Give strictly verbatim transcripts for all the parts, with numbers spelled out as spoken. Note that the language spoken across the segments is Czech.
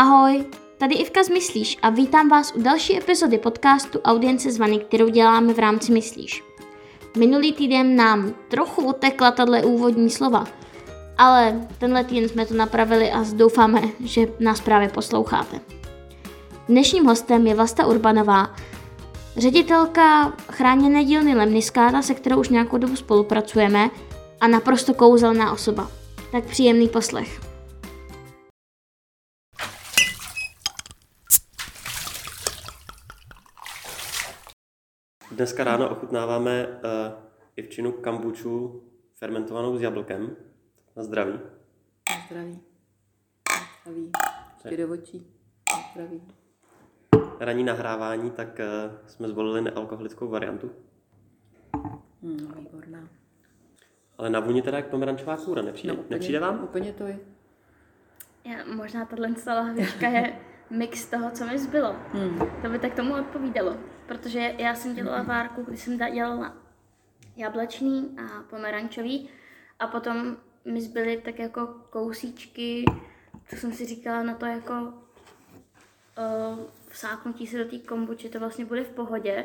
Ahoj, tady Ivka z Myslíš a vítám vás u další epizody podcastu Audience zvaný, kterou děláme v rámci Myslíš. Minulý týden nám trochu utekla tato úvodní slova, ale tenhle týden jsme to napravili a doufáme, že nás právě posloucháte. Dnešním hostem je Vlasta Urbanová, ředitelka chráněné dílny Lemniskáda, se kterou už nějakou dobu spolupracujeme, a naprosto kouzelná osoba. Tak příjemný poslech. Dneska ráno ochutnáváme uh, jevčinu kambuču fermentovanou s jablkem. Na zdraví. Na zdraví. Na zdraví. Do očí. Na zdraví. Ranní nahrávání, tak uh, jsme zvolili nealkoholickou variantu. Hmm, výborná. Ale na vůni teda jak pomerančová kůra, nepřijde, no, úplně, nepřijde vám? Úplně to je. Já, možná tato lahvička je mix toho, co mi zbylo. Hmm. To by tak tomu odpovídalo. Protože já jsem dělala várku, když jsem dělala jablečný a pomerančový a potom mi zbyly tak jako kousíčky, co jsem si říkala na to jako uh, vsáknutí se do té kombuči, to vlastně bude v pohodě,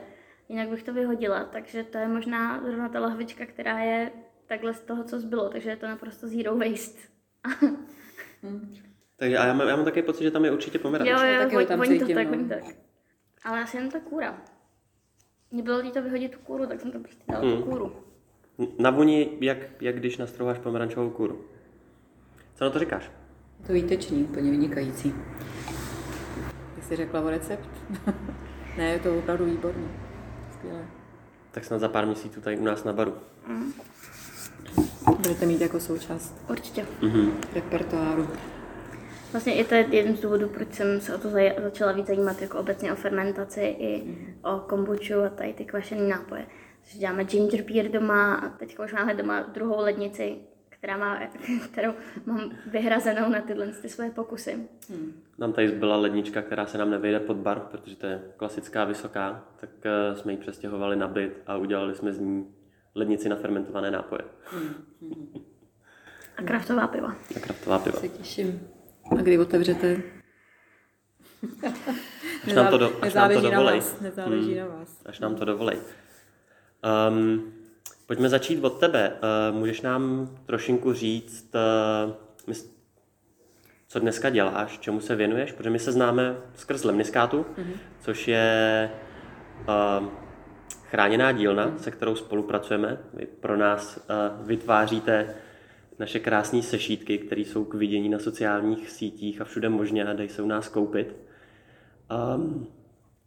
jinak bych to vyhodila, takže to je možná zrovna ta lahvička, která je takhle z toho, co zbylo, takže je to naprosto zero waste. hmm. Takže a já mám, já mám taky pocit, že tam je určitě pomeranč. Jo, jo, jo, voní voň to tak, voní tak. Ale asi jen ta kůra. Mně bylo to vyhodit kůru, tak jsem to prostě dala hmm. tu kůru. Na vůni, jak, jak když nastrouháš pomerančovou kůru. Co na to říkáš? Je to výtečný, úplně vynikající. Jak jsi řekla o recept? Ne, je to opravdu výborný. Skvělé. Tak snad za pár měsíců tady u nás na baru. Mm. Budete mít jako součást. Určitě. Mm-hmm. Repertoáru. Vlastně i to je jeden z důvodů, proč jsem se o to začala víc zajímat, jako obecně o fermentaci i o kombuču a tady ty kvašené nápoje. Takže děláme ginger beer doma a teď už máme doma druhou lednici, která má, kterou mám vyhrazenou na tyhle ty svoje pokusy. Hmm. Nám tady zbyla lednička, která se nám nevejde pod bar, protože to je klasická vysoká, tak jsme ji přestěhovali na byt a udělali jsme z ní lednici na fermentované nápoje. Hmm. A kraftová piva. A kraftová piva. Se těším. A kdy otevřete? Až nám to, do, až nám to dovolej. Nezáleží hmm. na vás. Až nám to dovolej. Um, pojďme začít od tebe. Uh, můžeš nám trošinku říct, uh, co dneska děláš, čemu se věnuješ? Protože my se známe skrz Lemniskátu, mm-hmm. což je uh, chráněná dílna, mm-hmm. se kterou spolupracujeme. Vy pro nás uh, vytváříte naše krásné sešítky, které jsou k vidění na sociálních sítích a všude možně a dají se u nás koupit. Um,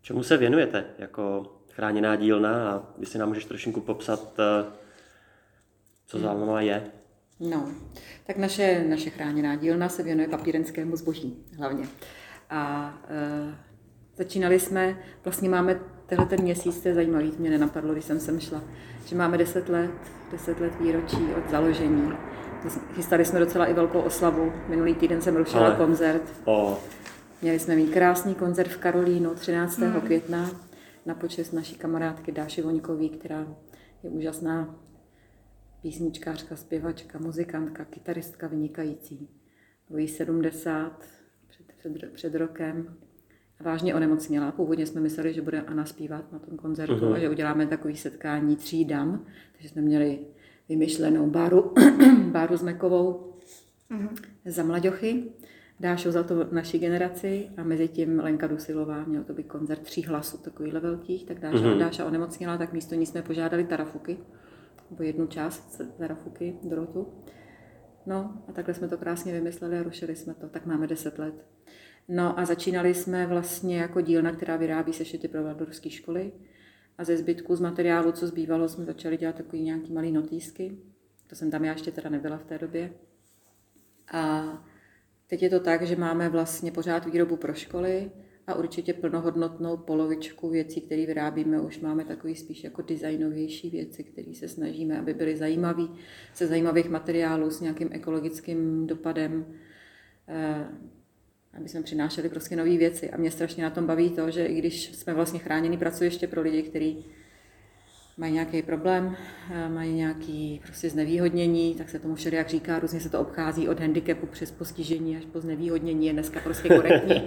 čemu se věnujete jako chráněná dílna a jestli nám můžeš trošinku popsat, co zájemná je? No, tak naše, naše chráněná dílna se věnuje papírenskému zboží hlavně. A e, začínali jsme, vlastně máme tenhle ten měsíc, to je zajímavý, to mě nenapadlo, když jsem sem šla, že máme deset let, deset let výročí od založení. Chystali jsme docela i velkou oslavu. Minulý týden jsem rušila Ale. koncert. O. Měli jsme mít krásný koncert v Karolínu třináctého Mm. května na počest naší kamarádky Dáši Voňkové, která je úžasná písničkářka, zpěvačka, muzikantka, kytaristka vynikající. Bylo jí sedmdesát před, před, před rokem. Vážně onemocněla. Původně jsme mysleli, že bude Anna zpívat na tom koncertu mm. a že uděláme takové setkání tří dam, takže jsme měli vymyšlenou Báru, Báru s Mekovou mm. za mlaďochy. Dášou za to naší generaci a mezi tím Lenka Dusilová, měl to být koncert tří hlasů, takovýhle velkých, tak Dáša, mm. Dáša onemocněla, tak místo ní jsme požádali tarafuky, nebo jednu část tarafuky, dorotu. No a takhle jsme to krásně vymysleli a rušili jsme to, tak máme deset let. No a začínali jsme vlastně jako dílna, která vyrábí sešity pro valdorské školy. A ze zbytku z materiálu, co zbývalo, jsme začali dělat takový nějaký malý notýsky. To jsem tam já ještě teda nebyla v té době. A teď je to tak, že máme vlastně pořád výrobu pro školy a určitě plnohodnotnou polovičku věcí, které vyrábíme. Už máme takový spíš jako designovější věci, které se snažíme, aby byly zajímavý, se zajímavých materiálů s nějakým ekologickým dopadem, aby jsme přinášeli prostě nové věci. A mě strašně na tom baví to, že i když jsme vlastně chráněni, pracuji ještě pro lidi, kteří mají nějaký problém, mají nějaké prostě znevýhodnění, tak se tomu všude, jak říká, různě se to obchází od handicapu přes postižení až po znevýhodnění, je dneska prostě korektní.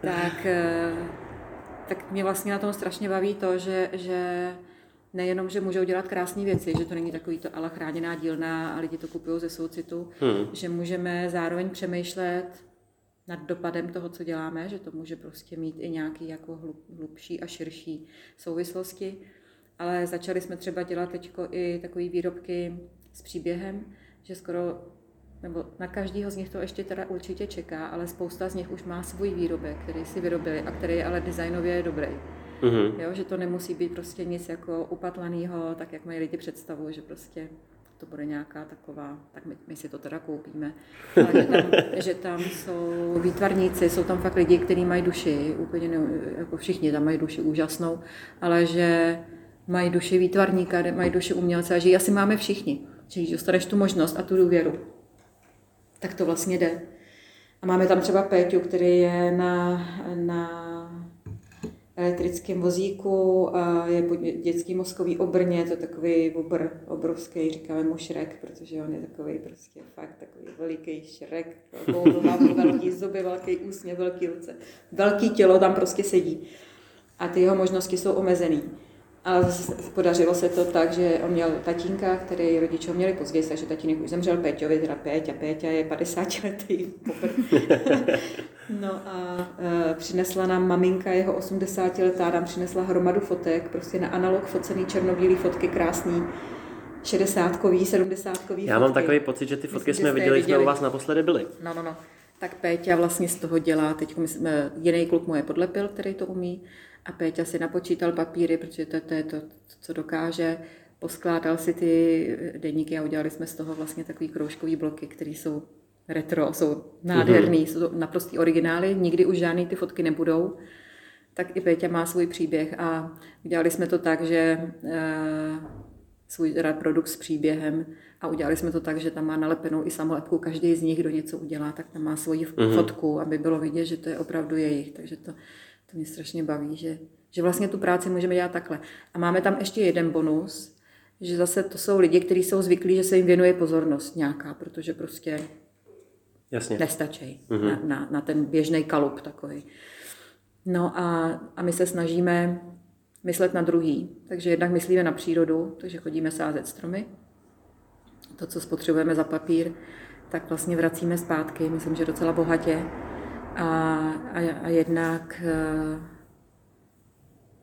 tak, tak mě vlastně na tom strašně baví to, že, že nejenom, že můžou dělat krásné věci, že to není takový to ala chráněná dílna a lidi to kupují ze soucitu, hmm. že můžeme zároveň přemýšlet nad dopadem toho, co děláme, že to může prostě mít i nějaké jako hlub, hlubší a širší souvislosti. Ale začali jsme třeba dělat teďko i takové výrobky s příběhem, že skoro, nebo na každého z nich to ještě teda určitě čeká, ale spousta z nich už má svůj výrobek, který si vyrobili a který ale designově je dobrý. Mm-hmm. Jo, že to nemusí být prostě nic jako upatlanýho, tak jak mají lidi představu, že prostě to bude nějaká taková, tak my, my si to teda koupíme. Ale že tam, že tam jsou výtvarníci, jsou tam fakt lidi, kteří mají duši, úplně ne, jako všichni tam mají duši úžasnou, ale že mají duši výtvarníka, mají duši umělce a že ji asi máme všichni. Že když dostaneš tu možnost a tu důvěru, tak to vlastně jde. A máme tam třeba Péťu, který je na, na elektrickém vozíku, a je po dětský mozkový obrně, to je takový obr, obrovský, říkáme mu Šrek, protože on je takový prostě fakt takový veliký Šrek, velký zuby, velký úsměv, velký ruce, velký tělo tam prostě sedí. A ty jeho možnosti jsou omezený. Ale podařilo se to tak, že on měl tatínka, který rodiče ho měli později, takže tatínek už zemřel, Péťovi teda Péť a Péťa je padesátiletý poprvé. No a e, přinesla nám maminka, jeho osmdesátiletá, nám přinesla hromadu fotek, prostě na analog focený černobílý fotky, krásný, šedesátkový, sedmdesátkový fotky. Já mám takový pocit, že ty fotky Myslím, jsme viděli, jsme u vás naposledy byli. No, no, no. Tak Péťa vlastně z toho dělá, teď jiný kluk mu je podlepil, který to umí, a Péťa si napočítal papíry, protože to, to je to, co dokáže, poskládal si ty deníky a udělali jsme z toho vlastně takový kroužkový bloky, které jsou retro, jsou nádherný, mm-hmm. jsou to naprostý originály, nikdy už žádný ty fotky nebudou, tak i Péťa má svůj příběh a udělali jsme to tak, že e- svůj produkt s příběhem a udělali jsme to tak, že tam má nalepenou i samolepku, každý z nich, kdo něco udělá, tak tam má svoji mm-hmm. fotku, aby bylo vidět, že to je opravdu jejich, takže to, to mě strašně baví, že, že vlastně tu práci můžeme dělat takhle. A máme tam ještě jeden bonus, že zase to jsou lidi, kteří jsou zvyklí, že se jim věnuje pozornost nějaká, protože prostě Jasně. nestačí mm-hmm. na, na, na ten běžný kalup takový. No a, a my se snažíme myslet na druhý, takže jednak myslíme na přírodu, takže chodíme sázet stromy. To, co spotřebujeme za papír, tak vlastně vracíme zpátky, myslím, že docela bohatě. A, a, a jednak uh,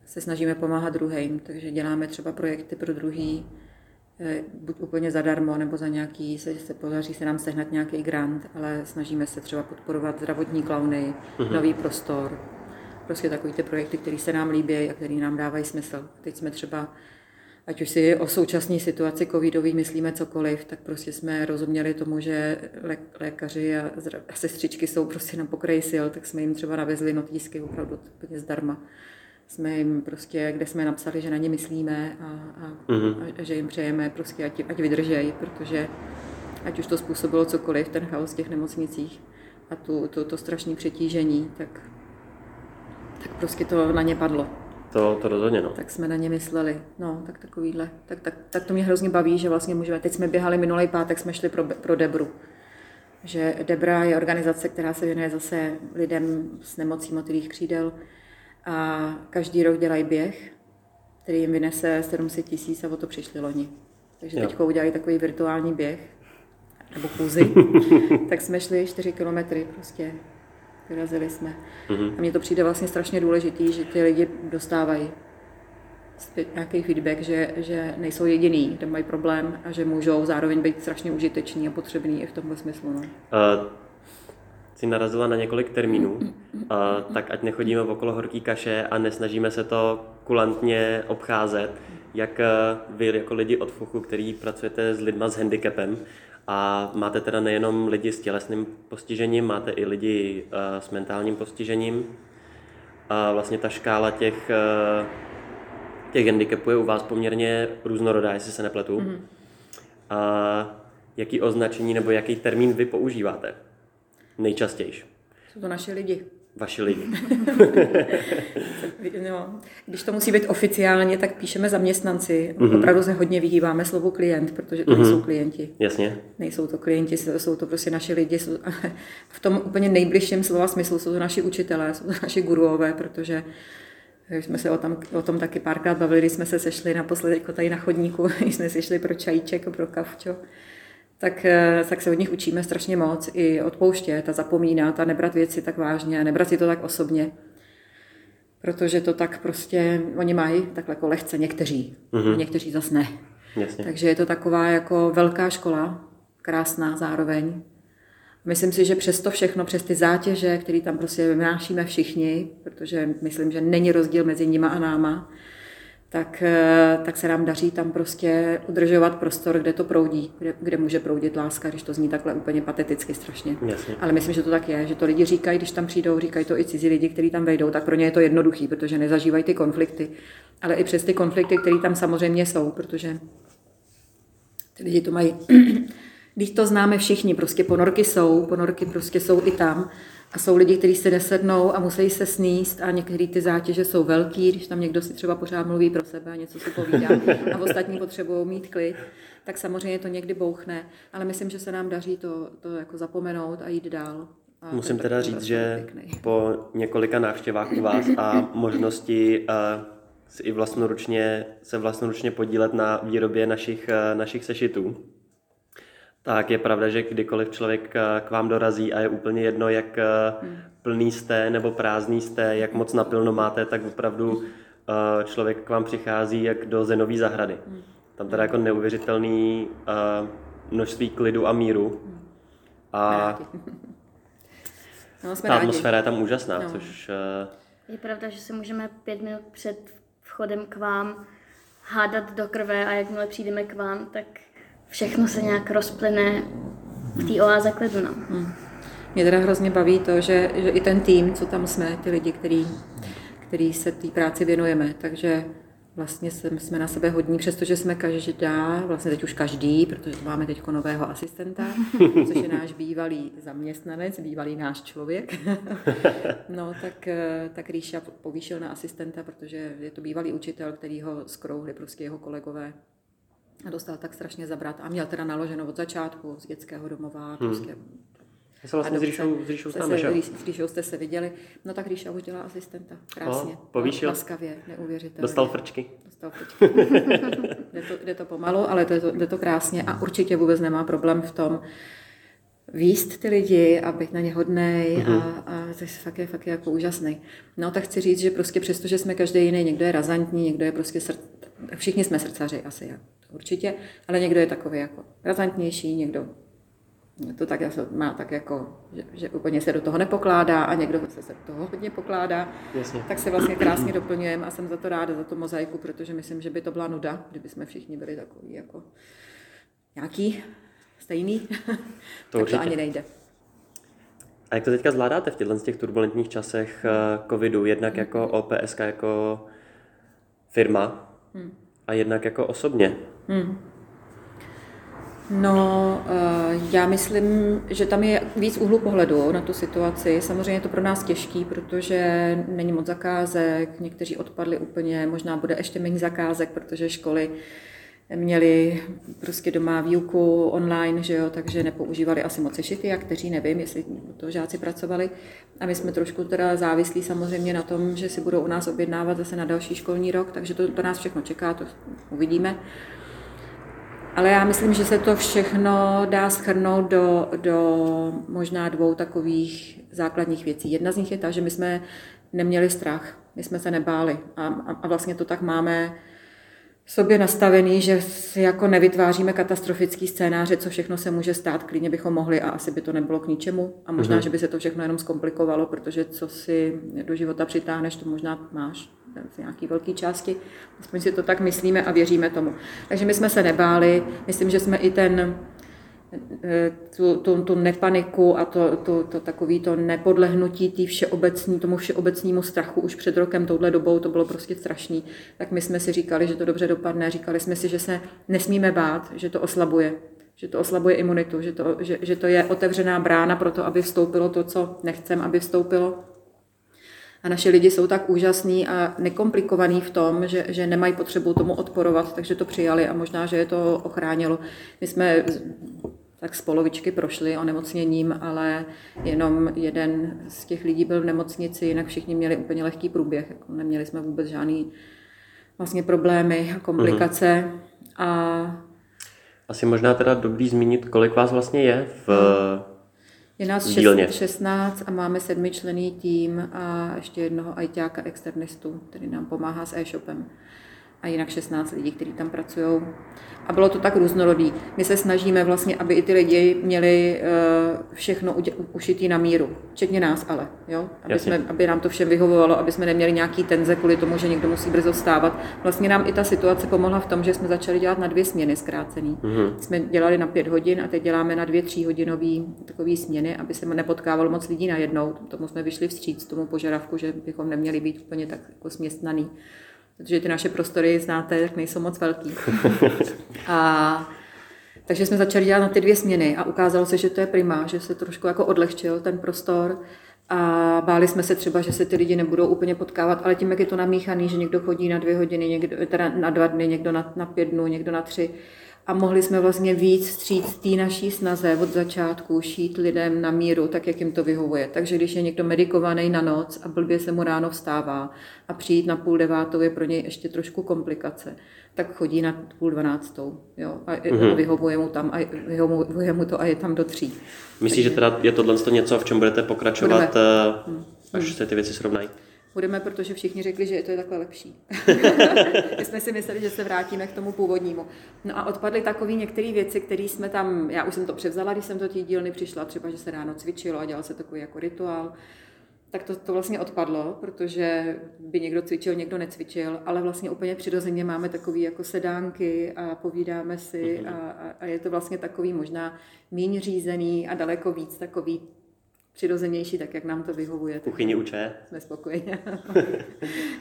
se snažíme pomáhat druhým, takže děláme třeba projekty pro druhý, eh, buď úplně zadarmo, nebo za nějaký, se, se podaří se nám sehnat nějaký grant, ale snažíme se třeba podporovat zdravotní klauny, mhm. nový prostor, prostě takový ty projekty, které se nám líbí a které nám dávají smysl. Teď jsme třeba, ať už si o současné situaci covidové myslíme cokoliv, tak prostě jsme rozuměli tomu, že lékaři a sestřičky jsou prostě na pokraji sil, tak jsme jim třeba navezli notýsky opravdu úplně zdarma. Jsme jim prostě, kde jsme napsali, že na ně myslíme a, a, mm-hmm. a že jim přejeme prostě, ať, ať vydržejí, protože ať už to způsobilo cokoliv, ten chaos v těch nemocnicích a tu, to, to strašné přetížení, tak tak prostě to na ně padlo. To, to rozhodně, no. Tak jsme na ně mysleli, no, tak takovýhle. Tak, tak, tak to mě hrozně baví, že vlastně můžeme, teď jsme běhali minulý pátek, jsme šli pro, pro Debru. Že Debra je organizace, která se věnuje zase lidem s nemocí motylích křídel a každý rok dělají běh, který jim vynese sedm set tisíc a o to přišli loni. Takže teď udělají takový virtuální běh, nebo chůzi, tak jsme šli čtyři kilometry prostě. Vyrazili jsme. Mm-hmm. A mně to přijde vlastně strašně důležitý, že ty lidi dostávají nějaký feedback, že, že nejsou jediný, kde mají problém a že můžou zároveň být strašně užiteční a potřebný i v tomhle smyslu. No. Uh, jsi narazila na několik termínů, uh, tak ať nechodíme okolo horký kaše a nesnažíme se to kulantně obcházet, jak vy jako lidi od F O Ch U, který pracujete s lidma s handicapem, a máte teda nejenom lidi s tělesným postižením, máte i lidi uh, s mentálním postižením. A vlastně ta škála těch, uh, těch handicapů je u vás poměrně různorodá, jestli se nepletu. Mm-hmm. A jaký označení nebo jaký termín vy používáte nejčastěji? Jsou to naši lidi. vaši lidi. No, když to musí být oficiálně, tak píšeme zaměstnanci. Mm-hmm. Opravdu se hodně vyhýbáme slovu klient, protože to mm-hmm. nejsou klienti. Jasně. Nejsou to klienti, jsou to prostě naši lidi. V tom úplně nejbližším slova smyslu jsou to naši učitelé, jsou to naši guruové, protože jsme se o tom, o tom taky párkrát bavili, když jsme se sešli naposledy jako tady na chodníku, když jsme se šli pro čajíček, pro kavčo. Tak, tak se od nich učíme strašně moc, i odpouštět a zapomínat a nebrat věci tak vážně, nebrat si to tak osobně, protože to tak prostě, oni mají takhle jako lehce někteří, mm-hmm. někteří zas ne. Jasně. Takže je to taková jako velká škola, krásná zároveň. Myslím si, že přes to všechno, přes ty zátěže, které tam prostě vynášíme všichni, protože myslím, že není rozdíl mezi nima a náma, Tak, tak se nám daří tam prostě udržovat prostor, kde to proudí, kde, kde může proudit láska, když to zní takhle úplně pateticky strašně. Jasně. Ale myslím, že to tak je, že to lidi říkají, když tam přijdou, říkají to i cizí lidi, kteří tam vejdou, tak pro ně je to jednoduchý, protože nezažívají ty konflikty. Ale i přes ty konflikty, které tam samozřejmě jsou, protože ty lidi to mají. Když to známe všichni, prostě ponorky jsou, ponorky prostě jsou i tam. A jsou lidi, kteří se nesednou a musí se sníst a některé ty zátěže jsou velký, když tam někdo si třeba pořád mluví pro sebe a něco si povídá a ostatní potřebují mít klid, tak samozřejmě to někdy bouchne, ale myslím, že se nám daří to, to jako zapomenout a jít dál. A musím teda říct, že pěkný. Po několika návštěvách u vás a možnosti uh, si i vlastnoručně, se vlastnoručně podílet na výrobě našich, uh, našich sešitů, tak je pravda, že kdykoliv člověk k vám dorazí a je úplně jedno, jak plný jste nebo prázdný jste, jak moc napilno máte, tak opravdu člověk k vám přichází jak do zenový zahrady. Tam teda jako neuvěřitelný množství klidu a míru. A ta atmosféra je tam úžasná, no. což... Je pravda, že se můžeme pět minut před vchodem k vám hádat do krve a jakmile přijdeme k vám, tak... Všechno se nějak rozplyne v té oáze klidu. Hmm. Mě teda hrozně baví to, že, že i ten tým, co tam jsme, ty lidi, který, který se té práci věnujeme, takže vlastně jsme na sebe hodní, přestože jsme každá, vlastně teď už každý, protože máme teď nového asistenta, což je náš bývalý zaměstnanec, bývalý náš člověk. No tak, tak Ríša povýšil na asistenta, protože je to bývalý učitel, který ho skrouhli prostě jeho kolegové. A dostal tak strašně zabrat a měl teda naloženo od začátku z dětského domova. Hmm. Prostě. Vlastně s Ríšou známe, že? S Ríšou jste se viděli. No tak Ríša už dělá asistenta. Krásně. O, povýšil. Laskavě, neuvěřitelně. Dostal frčky. Dostal frčky. jde, to, jde to pomalu, ale jde to, jde to krásně a určitě vůbec nemá problém v tom výst ty lidi a být na ně hodnej mm-hmm. a, a to je fakt, je, fakt je jako úžasný. No tak chci říct, že prostě přesto, že jsme každý jiný, někdo je razantní, někdo je prostě srdc... Všichni jsme srdcaři asi, já. Určitě, ale někdo je takový jako razantnější, někdo to tak má tak jako, že, že úplně se do toho nepokládá a někdo se, se do toho hodně pokládá, jasně. Tak se vlastně krásně doplňujeme a jsem za to ráda, za tu mozaiku, protože myslím, že by to byla nuda, kdyby jsme všichni byli takový jako nějaký stejný, to tak to ani nejde. A jak to teďka zvládáte v těchto z těch turbulentních časech uh, covidu, jednak hmm. jako O P S K, jako firma hmm. a jednak jako osobně? Hmm. No, já myslím, že tam je víc úhlu pohledu na tu situaci. Samozřejmě je to pro nás těžký, protože není moc zakázek, někteří odpadli úplně, možná bude ještě méně zakázek, protože školy měli prostě doma výuku online, že jo, takže nepoužívali asi moc sešity, a kteří nevím, jestli to žáci pracovali. A my jsme trošku teda závislí samozřejmě na tom, že si budou u nás objednávat zase na další školní rok, takže to, to nás všechno čeká, to uvidíme. Ale já myslím, že se to všechno dá shrnout do, do možná dvou takových základních věcí. Jedna z nich je ta, že my jsme neměli strach, my jsme se nebáli a, a, a vlastně to tak máme sobě nastavený, že si jako nevytváříme katastrofický scénáře, co všechno se může stát, klidně bychom mohli a asi by to nebylo k ničemu. A možná, mm-hmm. že by se to všechno jenom zkomplikovalo, protože co si do života přitáhneš, to možná máš v nějaký velký části. Aspoň si to tak myslíme a věříme tomu. Takže my jsme se nebáli, myslím, že jsme i ten, tu, tu, tu nepaniku a to, to, to takový to nepodlehnutí tý všeobecný, tomu všeobecnímu strachu už před rokem, touhle dobou, to bylo prostě strašný, tak my jsme si říkali, že to dobře dopadne, říkali jsme si, že se nesmíme bát, že to oslabuje, že to oslabuje imunitu, že to, že, že to je otevřená brána pro to, aby vstoupilo to, co nechcem, aby vstoupilo. A naši lidi jsou tak úžasní a nekomplikovaní v tom, že, že nemají potřebu tomu odporovat, takže to přijali a možná, že je to ochránilo. My jsme tak z polovičky prošli onemocněním, ale jenom jeden z těch lidí byl v nemocnici, jinak všichni měli úplně lehký průběh. Neměli jsme vůbec žádný vlastně problémy a komplikace. Mm-hmm. A... Asi možná teda dobrý zmínit, kolik vás vlastně je v... Je nás šestnáct a máme sedmičlenný tým a ještě jednoho ajťáka externistu, který nám pomáhá s e-shopem. A jinak šestnáct lidí, kteří tam pracují. A bylo to tak různorodý. My se snažíme vlastně, aby i ty lidi měli všechno ušitý na míru. Včetně nás ale. Jo? Aby, jsme, aby nám to všem vyhovovalo, aby jsme neměli nějaký tenze kvůli tomu, že někdo musí brzo vstávat. Vlastně nám i ta situace pomohla v tom, že jsme začali dělat na dvě směny zkrácený. Mm-hmm. Jsme dělali na pět hodin a teď děláme na dvě tříhodinové takové směny, aby se nepotkávalo moc lidí najednou. Tomu jsme vyšli vstříc, tomu požadavku, že bychom neměli být úplně tak jako směstnaný. Protože ty naše prostory znáte, tak nejsou moc velký. A, takže jsme začali dělat na ty dvě směny a ukázalo se, že to je prima, že se trošku jako odlehčil ten prostor a báli jsme se třeba, že se ty lidi nebudou úplně potkávat, ale tím, jak je to namíchaný, že někdo chodí na dvě hodiny, někdo, teda na dva dny, někdo na, na pět dnů, někdo na tři a mohli jsme vlastně víc vstříc té naší snaze od začátku šít lidem na míru, tak jak jim to vyhovuje. Takže když je někdo medikovaný na noc a blbě se mu ráno vstává a přijít na půl devátou je pro něj ještě trošku komplikace, tak chodí na půl dvanáctou, jo, a mm-hmm. vyhovuje mu tam, a vyhovuje mu to a je tam do tří. Myslíš, že teda je tohle něco, v čem budete pokračovat, budeme. až hmm. se ty věci srovnají? Budeme, protože všichni řekli, že to je takhle lepší. My jsme si mysleli, že se vrátíme k tomu původnímu. No a odpadly takové některé věci, které jsme tam, já už jsem to převzala, když jsem do té dílny přišla, třeba, že se ráno cvičilo a dělal se takový jako rituál. Tak to, to vlastně odpadlo, protože by někdo cvičil, někdo necvičil, ale vlastně úplně přirozeně máme takové jako sedánky a povídáme si mm-hmm. a, a je to vlastně takový možná míň řízený a daleko víc takový přirozenější, tak jak nám to vyhovuje. Kuchyni u čaje. Jsme spokojeni.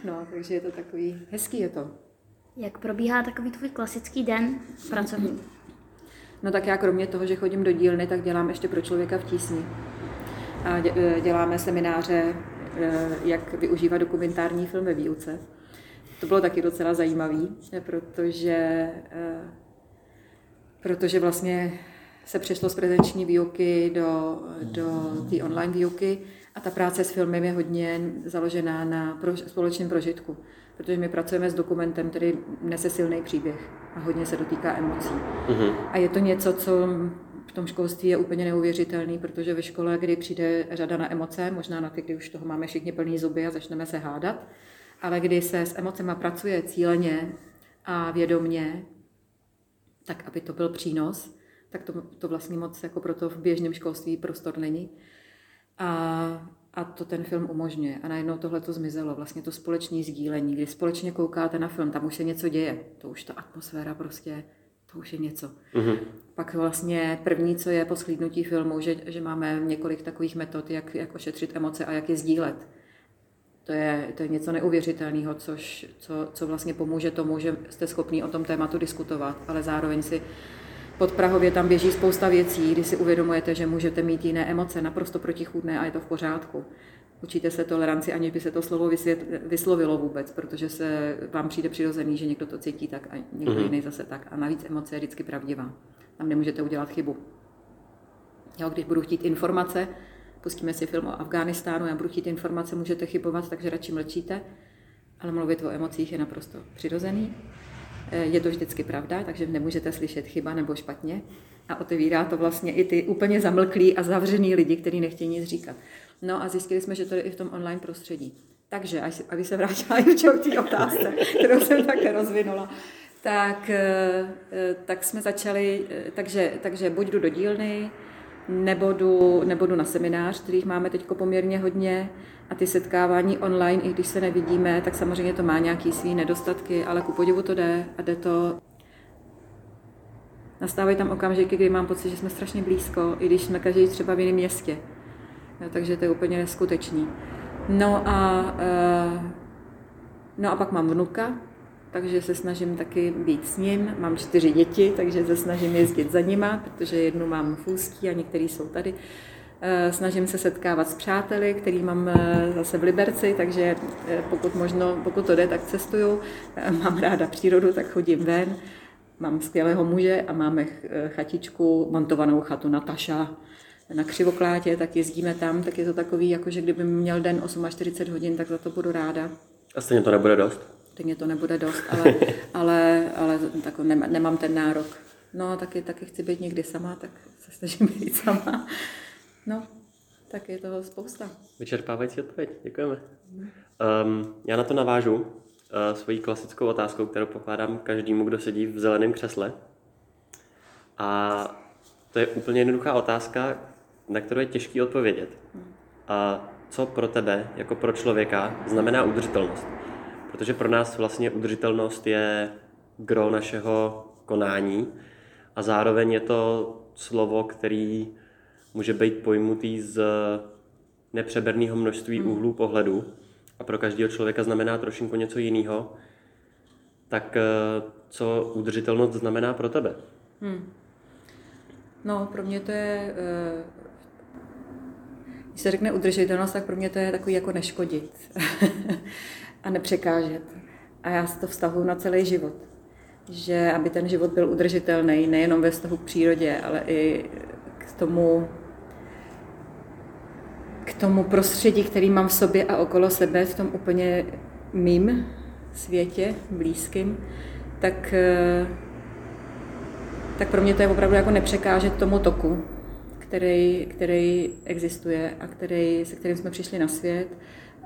No, takže je to takový, hezký je to. Jak probíhá takový tvůj klasický den pracovní? No tak já kromě toho, že chodím do dílny, tak dělám ještě pro Člověka v tísni. A děláme semináře, jak využívat dokumentární film ve výuce. To bylo taky docela zajímavé, protože, protože vlastně se přešlo z prezenční výuky do, do té online výuky a ta práce s filmem je hodně založená na pro, společném prožitku, protože my pracujeme s dokumentem, který nese silný příběh a hodně se dotýká emocí. Mm-hmm. A je to něco, co v tom školství je úplně neuvěřitelný, protože ve škole, kdy přijde řada na emoce, možná na ty, kdy už toho máme všichni plný zuby a začneme se hádat, ale kdy se s emocema pracuje cíleně a vědomně, tak aby to byl přínos, tak to, to vlastně moc jako proto v běžném školství prostor není. A, a to ten film umožňuje. A najednou tohle to zmizelo, vlastně to společné sdílení, kdy společně koukáte na film, tam už se něco děje, to už ta atmosféra prostě, to už je něco. Mm-hmm. Pak vlastně první, co je po shlídnutí filmu, že, že máme několik takových metod, jak, jak ošetřit emoce a jak je sdílet. To je, to je něco neuvěřitelného, což, co, co vlastně pomůže tomu, že jste schopní o tom tématu diskutovat, ale zároveň si pod Prahově tam běží spousta věcí, kdy si uvědomujete, že můžete mít jiné emoce, naprosto protichůdné a je to v pořádku. Učíte se toleranci, aniž by se to slovo vyslovilo vůbec, protože se vám přijde přirozený, že někdo to cítí tak a někdo mm-hmm. jiný zase tak. A navíc emoce je vždycky pravdivá. Tam nemůžete udělat chybu. Jo, když budu chtít informace, pustíme si film o Afghánistánu, já budu chtít informace, můžete chybovat, takže radši mlčíte, ale mluvit o emocích je naprosto přirozený. Je to vždycky pravda, takže nemůžete slyšet chyba nebo špatně a otevírá to vlastně i ty úplně zamlklí a zavřený lidi, kteří nechtějí nic říkat. No a zjistili jsme, že to je i v tom online prostředí. Takže, aby se vrátila ještě k té otázce, kterou jsem také rozvinula, tak, tak jsme začali, takže, takže buď jdu do dílny, nebo jdu, nebo jdu na seminář, kterých máme teď poměrně hodně a ty setkávání online, i když se nevidíme, tak samozřejmě to má nějaké svý nedostatky, ale ku podivu to jde a jde to. Nastávají tam okamžiky, kdy mám pocit, že jsme strašně blízko, i když jsme každý třeba v jiném městě, no, takže to je úplně neskutečný. No a, no a pak mám vnuka, takže se snažím taky být s ním. Mám čtyři děti, takže se snažím jezdit za nima, protože jednu mám v Ústí a některý jsou tady. Snažím se setkávat s přáteli, který mám zase v Liberci, takže pokud možno, pokud to jde, tak cestuju. Mám ráda přírodu, tak chodím ven. Mám skvělého muže a máme chatičku, montovanou chatu Nataša na Křivoklátě, tak jezdíme tam, tak je to takový, jakože kdyby měl den čtyřicet osm hodin, tak za to budu ráda. A stejně to nebude dost? Stejně to nebude dost, ale, ale, ale tak nemám, nemám ten nárok. No, taky, taky chci být někdy sama, tak se snažím být sama. No, tak je toho spousta. Vyčerpávající odpověď, děkujeme. Um, já na to navážu uh, svojí klasickou otázkou, kterou pokládám každému, kdo sedí v zeleném křesle. A to je úplně jednoduchá otázka, na kterou je těžký odpovědět. A co pro tebe, jako pro člověka, znamená udržitelnost? Protože pro nás vlastně udržitelnost je gro našeho konání a zároveň je to slovo, který může být pojmutý z nepřeberného množství hmm. úhlů pohledu a pro každého člověka znamená trošinku něco jiného. Tak co udržitelnost znamená pro tebe? Hmm. No, pro mě to je, když se řekne udržitelnost, tak pro mě to je takový jako neškodit a nepřekážet. A já si to vztahuji na celý život. Že aby ten život byl udržitelný, nejenom ve vztahu k přírodě, ale i k tomu, k tomu prostředí, který mám v sobě a okolo sebe, v tom úplně mým světě, blízkým, tak, tak pro mě to je opravdu jako nepřekážet tomu toku, který, který existuje a který, se kterým jsme přišli na svět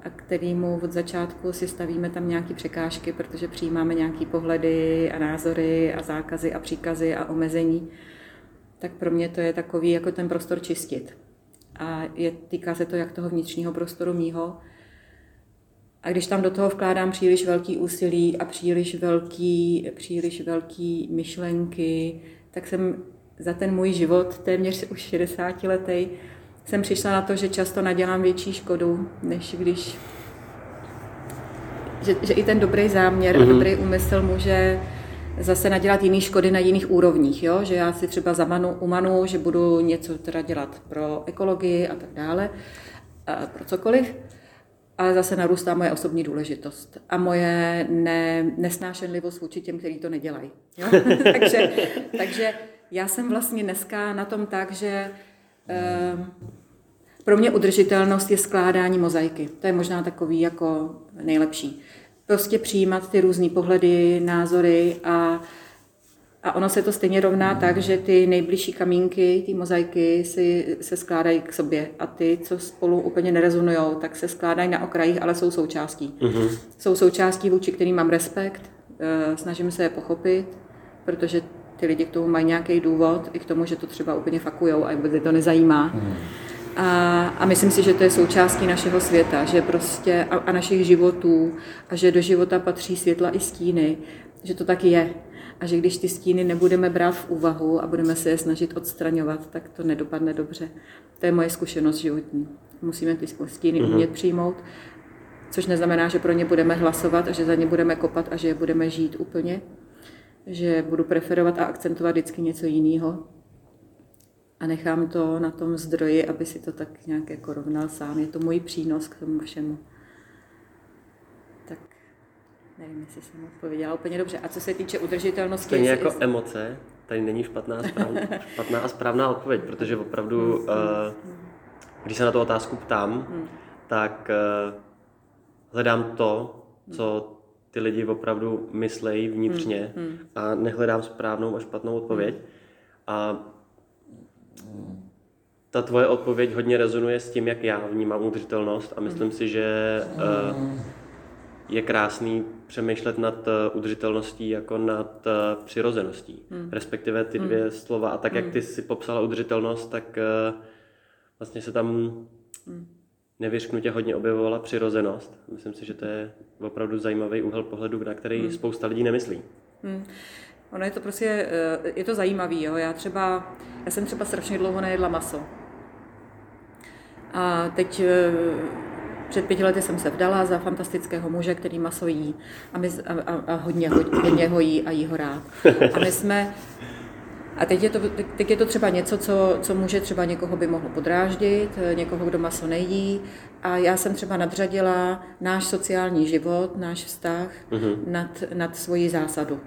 a kterýmu od začátku si stavíme tam nějaké překážky, protože přijímáme nějaké pohledy a názory a zákazy a příkazy a omezení. Tak pro mě to je takový, jako ten prostor čistit. A je, týká se to jak toho vnitřního prostoru mýho. A když tam do toho vkládám příliš velký úsilí a příliš velký, příliš velký myšlenky, tak jsem za ten můj život, téměř už šedesátiletý, jsem přišla na to, že často nadělám větší škodu, než když... Že, že i ten dobrý záměr mm-hmm. a dobrý úmysl může zase nadělat jiný škody na jiných úrovních, jo? Že já si třeba zamanu, umanu, že budu něco teda dělat pro ekologii a tak dále, a pro cokoliv, ale zase narůstá moje osobní důležitost a moje ne, nesnášenlivost vůči těm, kteří to nedělají. Jo? takže, takže já jsem vlastně dneska na tom tak, že eh, pro mě udržitelnost je skládání mozaiky. To je možná takový jako nejlepší. Prostě přijímat ty různý pohledy, názory a, a ono se to stejně rovná tak, že ty nejbližší kamínky, ty mozaiky si, se skládají k sobě a ty, co spolu úplně nerezonujou, tak se skládají na okrajích, ale jsou součástí. Mm-hmm. Jsou součástí, vůči kterým mám respekt, snažím se je pochopit, protože ty lidi k tomu mají nějaký důvod i k tomu, že to třeba úplně fakujou a vůbec je to nezajímá. Mm-hmm. A, a myslím si, že to je součástí našeho světa, že prostě a, a našich životů a že do života patří světla i stíny, že to tak je. A že když ty stíny nebudeme brát v úvahu a budeme se je snažit odstraňovat, tak to nedopadne dobře. To je moje zkušenost životní. Musíme ty stíny umět přijmout, což neznamená, že pro ně budeme hlasovat a že za ně budeme kopat a že je budeme žít úplně. Že budu preferovat a akcentovat vždycky něco jiného. A nechám to na tom zdroji, aby si to tak nějak jako rovnal sám. Je to můj přínos k tomu všemu. Tak nevím, jestli jsem odpověděla úplně dobře. A co se týče udržitelnosti... To je jako jestli... emoce. Tady není špatná, správná, špatná a správná odpověď, protože opravdu, uh, když se na tu otázku ptám, tak uh, hledám to, co ty lidi opravdu myslejí vnitřně a nehledám správnou a špatnou odpověď. A ta tvoje odpověď hodně rezonuje s tím, jak já vnímám udržitelnost a myslím si, že je krásný přemýšlet nad udržitelností jako nad přirozeností. Respektive ty dvě slova. A tak, jak ty si popsala udržitelnost, tak vlastně se tam nevyřknutě hodně objevovala přirozenost. Myslím si, že to je opravdu zajímavý úhel pohledu, na který spousta lidí nemyslí. Hmm. Ono je to prostě, je to zajímavý, jo. Já třeba, já jsem třeba strašně dlouho nejedla maso. A teď před pěti lety jsem se vdala za fantastického muže, který maso jí. A, my, a, a hodně, hodně ho jí a jí ho rád. A my jsme, A teď je to, teď je to třeba něco, co, co může třeba někoho by mohlo podráždit, někoho, kdo maso nejí. A já jsem třeba nadřadila náš sociální život, náš vztah mm-hmm. nad, nad svoji zásadu.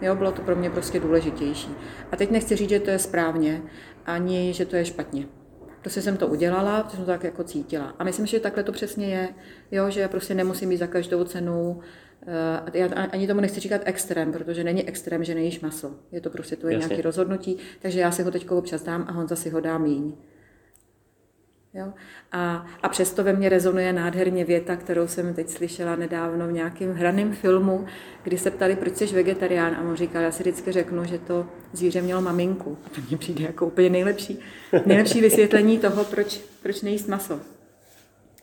Jo, bylo to pro mě prostě důležitější. A teď nechci říct, že to je správně, ani že to je špatně. Prostě jsem to udělala, protože jsem to tak jako cítila. A myslím, že takhle to přesně je, jo, že já prostě nemusím být za každou cenu. Já ani tomu nechci říkat extrém, protože není extrém, že nejíš maso. Je to prostě to je nějaké rozhodnutí, takže já si ho teď občas dám a Honza si ho dá míň. Jo? A, a přesto ve mně rezonuje nádherně věta, kterou jsem teď slyšela nedávno v nějakém hraném filmu, kdy se ptali, proč jsi vegetarián, a on říkal, já si vždycky řeknu, že to zvíře mělo maminku. To mně přijde jako úplně nejlepší, nejlepší vysvětlení toho, proč, proč nejíst maso.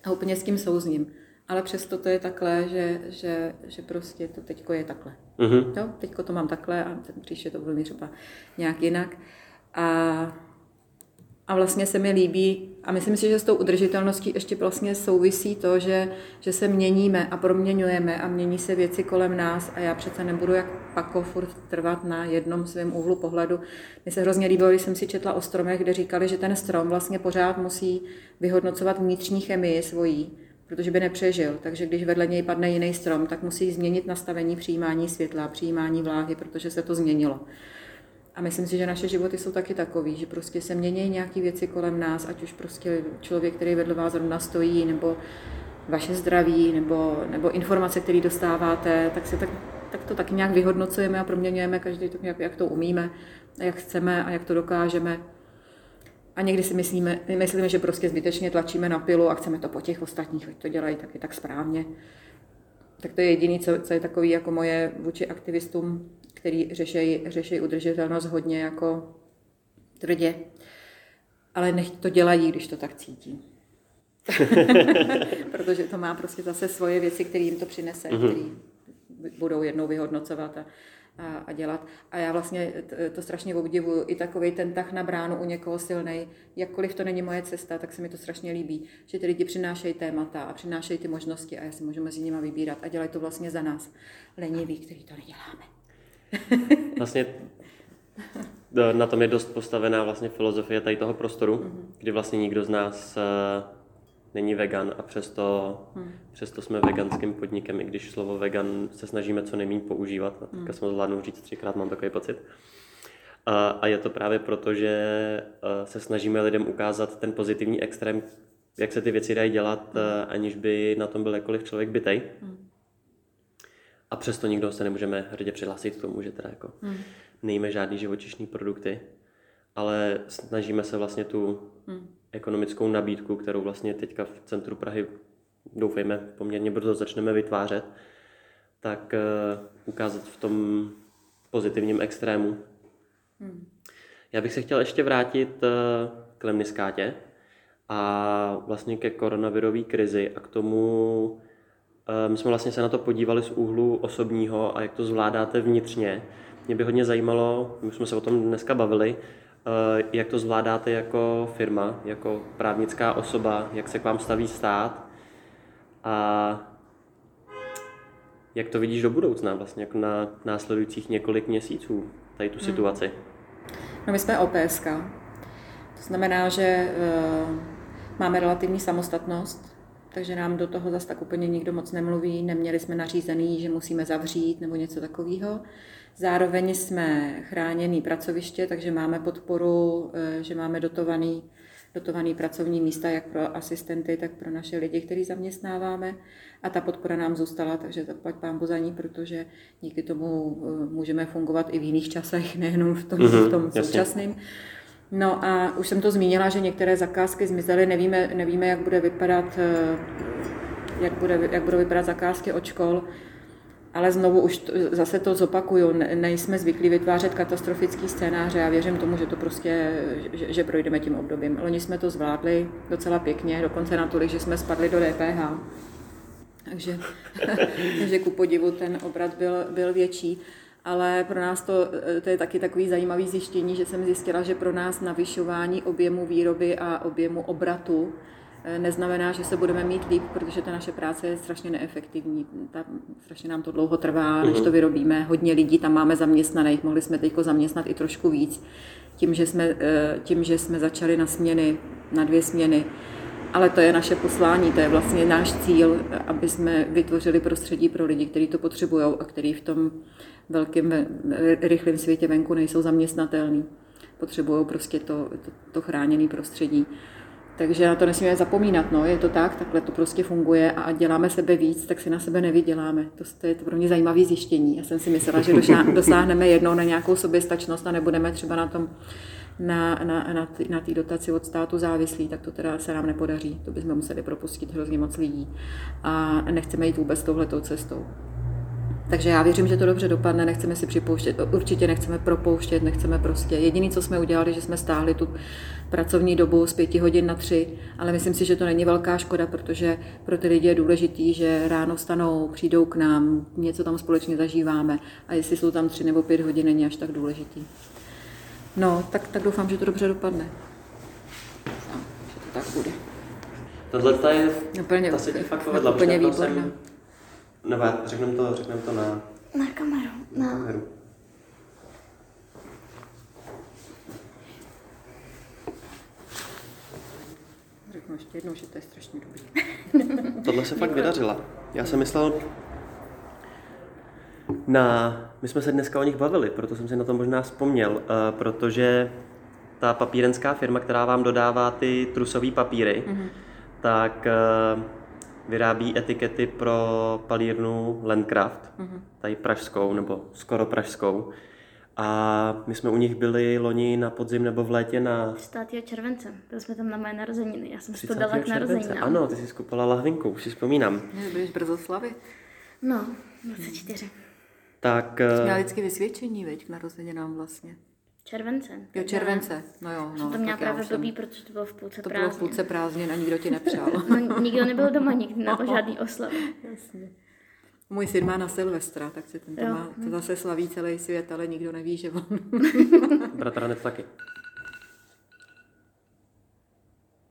A úplně s tím souzním. Ale přesto to je takhle, že, že, že prostě to teďko je takhle. Mm-hmm. Jo? Teďko to mám takhle a příště to budu mít třeba nějak jinak. A, a vlastně se mi líbí, a myslím si, že s tou udržitelností ještě vlastně souvisí to, že, že se měníme a proměňujeme a mění se věci kolem nás a já přece nebudu jak pako furt trvat na jednom svém úhlu pohledu. Mně se hrozně líbilo, když jsem si četla o stromech, kde říkali, že ten strom vlastně pořád musí vyhodnocovat vnitřní chemii svojí, protože by nepřežil, takže když vedle něj padne jiný strom, tak musí změnit nastavení přijímání světla, přijímání vláhy, protože se to změnilo. A myslím si, že naše životy jsou taky takový, že prostě se mění nějaké věci kolem nás, ať už prostě člověk, který vedle vás zrovna stojí, nebo vaše zdraví, nebo, nebo informace, které dostáváte, tak se tak, tak to taky nějak vyhodnocujeme a proměňujeme každý, jak, jak to umíme, jak chceme a jak to dokážeme. A někdy si myslíme, myslíme, že prostě zbytečně tlačíme na pilu a chceme to po těch ostatních, ať to dělají taky tak správně. Tak to je jediné, co, co je takový jako moje vůči aktivistům, který řeší, řeší udržitelnost hodně jako tvrdě. Ale nech to dělají, když to tak cítí. Protože to má prostě zase svoje věci, které jim to přinese, mm-hmm. které budou jednou vyhodnocovat a A, a dělat. A já vlastně t, to strašně obdivuju. I takovej ten tah na bránu u někoho silnej, jakkoliv to není moje cesta, tak se mi to strašně líbí, že ty lidi přinášejí témata a přinášejí ty možnosti a já si můžu mezi nimi vybírat a dělají to vlastně za nás. Leniví, který to neděláme. Vlastně na tom je dost postavená vlastně filozofie tady toho prostoru, mm-hmm. kdy vlastně nikdo z nás není vegan a přesto, hmm. přesto jsme veganským podnikem, i když slovo vegan se snažíme co nejméně používat. A teďka jsem ho zvládnul říct třikrát, mám takový pocit. A, a je to právě proto, že se snažíme lidem ukázat ten pozitivní extrém, jak se ty věci dají dělat, aniž by na tom byl jakkoliv člověk bitej. Hmm. A přesto nikdo se nemůžeme hrdě přihlásit k tomu, že teda jako hmm. nejíme žádný živočišní produkty, ale snažíme se vlastně tu hmm. ekonomickou nabídku, kterou vlastně teďka v centru Prahy, doufejme, poměrně brzo začneme vytvářet, tak uh, ukázat v tom pozitivním extrému. Hmm. Já bych se chtěl ještě vrátit uh, k Lemniskádě a vlastně ke koronavirové krizi a k tomu, uh, my jsme vlastně se na to podívali z úhlu osobního a jak to zvládáte vnitřně. Mě by hodně zajímalo, my jsme se o tom dneska bavili, jak to zvládáte jako firma, jako právnická osoba, jak se k vám staví stát a jak to vidíš do budoucna, vlastně jako na následujících několik měsíců, tady tu situaci? Hmm. No my jsme O P S K, to znamená, že e, máme relativní samostatnost, takže nám do toho zase tak úplně nikdo moc nemluví, neměli jsme nařízený, že musíme zavřít nebo něco takového. Zároveň jsme chráněný pracoviště, takže máme podporu, že máme dotovaný, dotovaný pracovní místa jak pro asistenty, tak pro naše lidi, který zaměstnáváme. A ta podpora nám zůstala, takže zaplať pánbu za ní, protože díky tomu můžeme fungovat i v jiných časech, nejenom v tom, mm-hmm, v tom současném. No a už jsem to zmínila, že některé zakázky zmizely, nevíme, nevíme, jak bude vypadat, jak bude, jak budou vypadat zakázky od škol. Ale znovu už to, zase to zopakuju, ne, nejsme zvyklí vytvářet katastrofický scénáře a věřím tomu, že to prostě, že, že projdeme tím obdobím. Loni jsme to zvládli docela pěkně, dokonce natolik, že jsme spadli do D P H. Takže, takže ku podivu ten obrat byl, byl větší. Ale pro nás to, to je taky takový zajímavý zjištění, že jsem zjistila, že pro nás navyšování objemu výroby a objemu obratu neznamená, že se budeme mít líp, protože ta naše práce je strašně neefektivní. Ta, strašně nám to dlouho trvá, než to vyrobíme. Hodně lidí tam máme zaměstnaných, mohli jsme teďko zaměstnat i trošku víc, tím, že jsme, tím, že jsme začali na směny, na dvě směny. Ale to je naše poslání, to je vlastně náš cíl, aby jsme vytvořili prostředí pro lidi, kteří to potřebují a kteří v tom velkém, rychlém světě venku nejsou zaměstnatelní. Potřebují prostě to, to, to chráněné prostředí. Takže na to nesmíme zapomínat, no, je to tak, takhle to prostě funguje a děláme sebe víc, tak si na sebe nevyděláme. To, to je to pro mě zajímavé zjištění. Já jsem si myslela, že dosáhneme jednou na nějakou soběstačnost a nebudeme třeba na tom, na, na, na, tý, na tý dotaci od státu závislí, tak to teda se nám nepodaří. To bychom museli propustit hrozně moc lidí a nechceme jít vůbec touhletou cestou. Takže já věřím, že to dobře dopadne, nechceme si připouštět, určitě nechceme propouštět, nechceme prostě. Jediné, co jsme udělali, že jsme stáhli tu pracovní dobu z pěti hodin na tři, ale myslím si, že to není velká škoda, protože pro ty lidi je důležitý, že ráno vstanou, přijdou k nám, něco tam společně zažíváme a jestli jsou tam tři nebo pět hodin, není až tak důležitý. No, tak, tak doufám, že to dobře dopadne. No, že to tak bude. Tohle je, úplně, ta se ti fakt povedla, úplně výborná. Nebo řekneme to, řekneme to na... Na kameru. Na no. kameru. Řeknu ještě jednou, že to je strašně dobrý. Tohle se fakt vydařila. Já jsem myslel na... My jsme se dneska o nich bavili, proto jsem si na to možná vzpomněl, protože ta papírenská firma, která vám dodává ty trusové papíry, mm-hmm. tak... vyrábí etikety pro palírnu Landcraft, mm-hmm. tady pražskou, nebo skoro pražskou. A my jsme u nich byli loni na podzim nebo v létě na... třicátého července, byli jsme tam na moje narozeniny, já jsem si to dala k narozeninám. Ano, ty jsi skupala lahvinku, už si vzpomínám. Budeš brzo slavit. No, dvacet čtyři. Tak... Jsi měla vždycky vysvědčení, veď, k narozeninám vlastně. Července. Jo, července. No jo, no. To měla právě jsem... blbý, protože to bylo v půlce prázdnin. To bylo v půlce prázdnin a nikdo ti nepřál. No, nikdo nebyl doma nikdy, nebo žádný oslav. Jasně. Můj syn má na Silvestra, tak se ten to má, to zase slaví celý svět, ale nikdo neví, že on. Bratranec taky.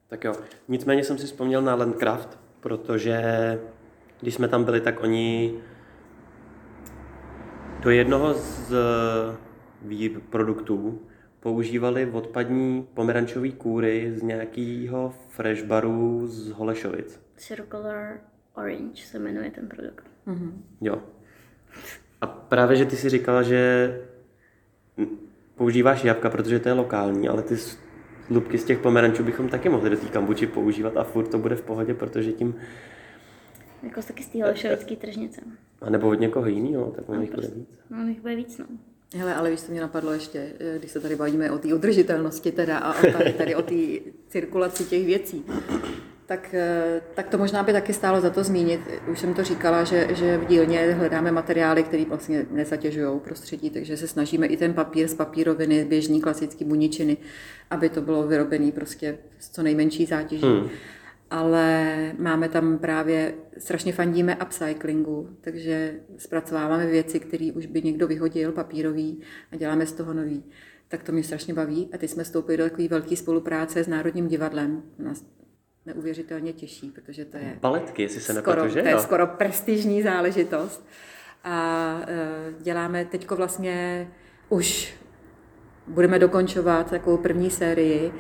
Tak jo, nicméně jsem si vzpomněl na Landcraft, protože když jsme tam byli, tak oni do jednoho z... produktů používali odpadní pomerančové kůry z nějakého fresh baru z Holešovic. Circular Orange se jmenuje ten produkt. Mm-hmm. Jo. A právě, že ty si říkala, že používáš jablka, protože to je lokální, ale ty slupky z těch pomerančů bychom taky mohli do té kambuči používat a furt to bude v pohodě, protože tím... Jako taky z té holešovické tržnice. A nebo od někoho jiného, tak on jich bude víc. No, on jich bude víc, no. Hele, ale víš, co mě napadlo ještě, když se tady bavíme o té udržitelnosti teda a o tady, tady o té cirkulaci těch věcí, tak, tak to možná by taky stálo za to zmínit. Už jsem to říkala, že, že v dílně hledáme materiály, které vlastně nezatěžují prostředí, takže se snažíme i ten papír z papíroviny, běžný klasický buničiny, aby to bylo vyrobené prostě s co nejmenší zátěží. Hmm. Ale máme tam právě, strašně fandíme upcyclingu, takže zpracováváme věci, které už by někdo vyhodil, papírový, a děláme z toho nový. Tak to mě strašně baví a teď jsme vstoupili do takové velké spolupráce s Národním divadlem. Nás neuvěřitelně těší, protože to je, baletky, jestli se skoro, nepletu, že? To je skoro prestižní záležitost. A děláme teďko vlastně, už budeme dokončovat takovou první sérii,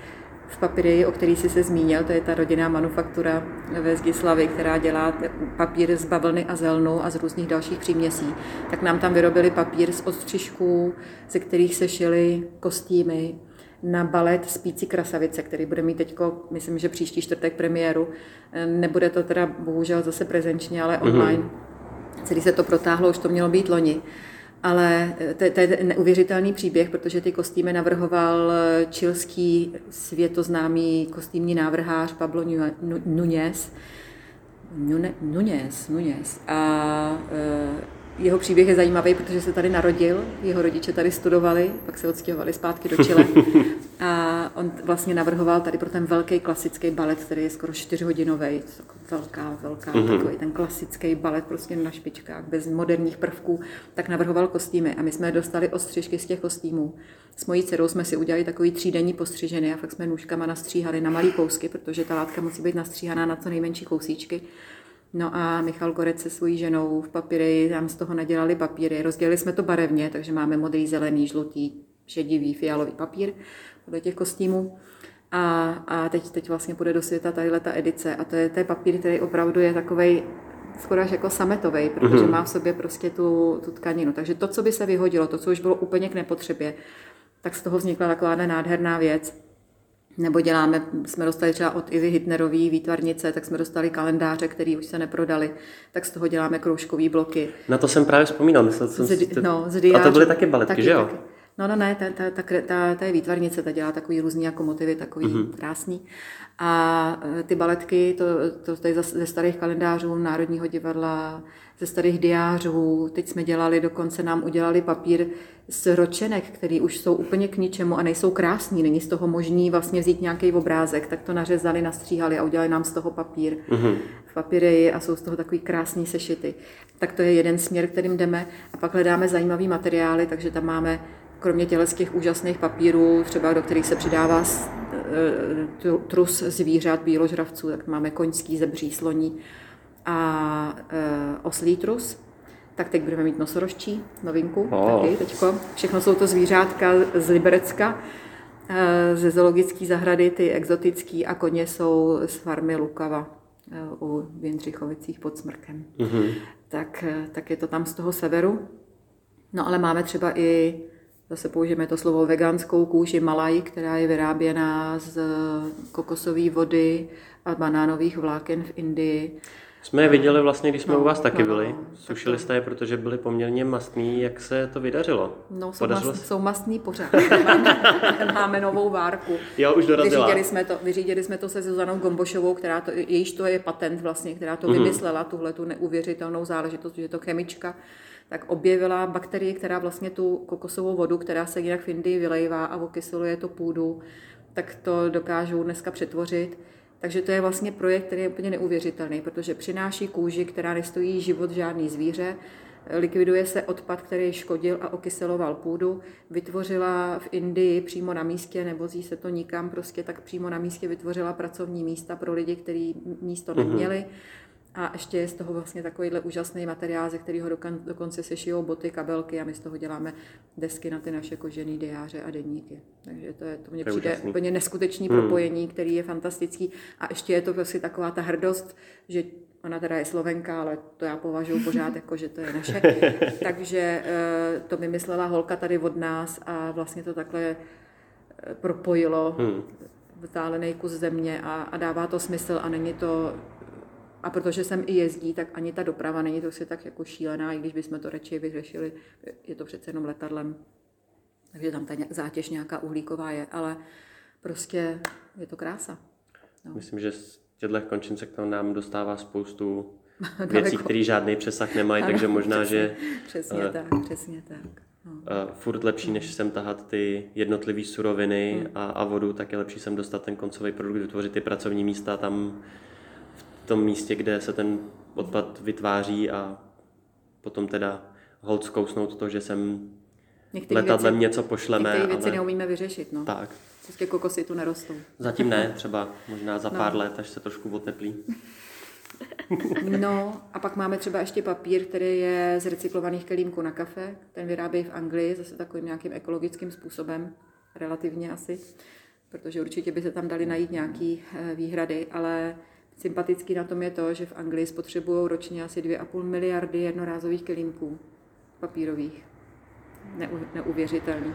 v papíry, o který jsi se zmínil, to je ta rodinná manufaktura ve Zgislavě, která dělá papír z bavlny a zelnu a z různých dalších příměsí. Tak nám tam vyrobili papír z odstřižků, ze kterých se šily kostýmy na balet Spící krasavice, který bude mít teďko, myslím, že příští čtvrtek premiéru. Nebude to teda bohužel zase prezenčně, ale online. Mm-hmm. Celý se to protáhlo, už to mělo být loni. Ale to, to je neuvěřitelný příběh, protože ty kostýmy navrhoval chilský světoznámý kostýmní návrhář Pablo Núñez. Núñez, Núñez. A jeho příběh je zajímavý, protože se tady narodil, jeho rodiče tady studovali, pak se odstěhovali zpátky do Chile. A A on vlastně navrhoval tady pro ten velký klasický balet, který je skoro čtyřhodinový, velká, velká, mm-hmm. takový ten klasický balet prostě na špičkách, bez moderních prvků, tak navrhoval kostýmy a my jsme dostali ostřižky z těch kostýmů. S mojí dcerou jsme si udělali takový třídenní postřižený a fakt jsme nůžkama nastříhali na malý kousky, protože ta látka musí být nastříhaná na co nejmenší kousíčky. No a Michal Korec se svojí ženou v papíry, tam z toho nadělali papíry, rozdělili jsme to barevně, takže máme modrý, zelený, žlutý, šedivý, fialový papír podle těch kostýmů. A, a teď, teď vlastně půjde do světa tadyhleta edice a to je ten papír, který opravdu je takovej skoro až jako sametovej, protože má v sobě prostě tu, tu tkaninu. Takže to, co by se vyhodilo, to, co už bylo úplně k nepotřebě, tak z toho vznikla taková nádherná věc. Nebo děláme, jsme dostali třeba od Ivi Hittnerové výtvarnice, tak jsme dostali kalendáře, který už se neprodali, tak z toho děláme kroužkový bloky. Na to jsem právě vzpomínal. Myslel jsem z, ty... no, z diářů, a to byly taky baletky, taky, že jo? Taky. No, no, ne, ta, ta, ta, ta, ta je výtvarnice, ta dělá takový různý jako motivy, takový mm-hmm. krásný. A ty baletky, to, to tady ze starých kalendářů Národního divadla, ze starých diářů, teď jsme dělali, dokonce nám udělali papír z ročenek, který už jsou úplně k ničemu a nejsou krásný, není z toho možný vlastně vzít nějaký obrázek, tak to nařezali, nastříhali a udělali nám z toho papír mm-hmm. v papíry a jsou z toho takový krásný sešity. Tak to je jeden směr, kterým jdeme a pak hledáme zajímavý materiály, takže tam máme kromě těleckých úžasných papírů, třeba do kterých se přidává trus zvířat, býložravců, tak máme koňský, zebří, sloní a oslí trus. Tak teď budeme mít nosorožčí, novinku, oh. taky teďko. Všechno jsou to zvířátka z Liberecka, ze zoologické zahrady, ty exotické a koně jsou z farmy Lukava u Věndřichovicích pod Smrkem. Mm-hmm. Tak, tak je to tam z toho severu. No ale máme třeba i zase použijeme to slovo veganskou kůži Malaj, která je vyráběná z kokosové vody a banánových vláken v Indii. Jsme je viděli vlastně, když jsme no, u vás taky no, byli. Sušili tak jste je, protože byly poměrně mastný. Jak se to vydařilo? No, jsou, mastný, jsou mastný pořád. Máme novou várku. Jo, už dorazila. Vyřídili jsme to, vyřídili jsme to se Zuzanou Gombošovou, která to, jejíž to je patent vlastně, která to mm-hmm. vymyslela, tuhle tu neuvěřitelnou záležitost, že je to chemička, tak objevila bakterii, která vlastně tu kokosovou vodu, která se jinak v Indii vylejvá a okyseluje to půdu, tak to dokážou dneska přetvořit. Takže to je vlastně projekt, který je úplně neuvěřitelný, protože přináší kůži, která nestojí život žádný zvíře, likviduje se odpad, který škodil a okyseloval půdu, vytvořila v Indii přímo na místě, nevozí se to nikam, prostě tak přímo na místě vytvořila pracovní místa pro lidi, kteří místo neměli. A ještě je z toho vlastně takovýhle úžasný materiál, ze kterého dokonce se šijou boty, kabelky a my z toho děláme desky na ty naše kožený diáře a denníky. Takže to, je, to mně to přijde úžasný. Úplně neskutečný hmm. propojení, který je fantastický. A ještě je to vlastně taková ta hrdost, že ona teda je Slovenka, ale to já považuji pořád jako, že to je naše. Takže to vymyslela holka tady od nás a vlastně to takhle propojilo hmm. vzdálený kus země a, a dává to smysl a není to... A protože sem i jezdí, tak ani ta doprava není to si tak jako šílená, i když bychom to radši vyřešili, je to přece jenom letadlem, takže tam ta zátěž nějaká uhlíková je, ale prostě je to krása. No. Myslím, že z těchto končincek tam nám dostává spoustu věcí, které žádný přesah nemají, ano, takže možná, přesně, že... Přesně uh, tak, přesně tak. No. Uh, furt lepší, než sem tahat ty jednotlivé suroviny hmm. a, a vodu, tak je lepší sem dostat ten koncový produkt, vytvořit ty pracovní místa tam... v tom místě, kde se ten odpad vytváří a potom teda holt zkousnout to, že sem některý letadlem věci, něco pošleme. Některé věci ale... neumíme vyřešit, no. Tak. Prostě kokosy tu nerostou. Zatím ne, třeba možná za no. pár let, až se trošku oteplí. No a pak máme třeba ještě papír, který je z recyklovaných kelímků na kafe. Ten vyrábějí v Anglii zase takovým nějakým ekologickým způsobem, relativně asi, protože určitě by se tam dali najít nějaký výhrady, ale sympatický na tom je to, že v Anglii spotřebují ročně asi dvě a půl miliardy jednorázových kelímků papírových. Neu, neuvěřitelný.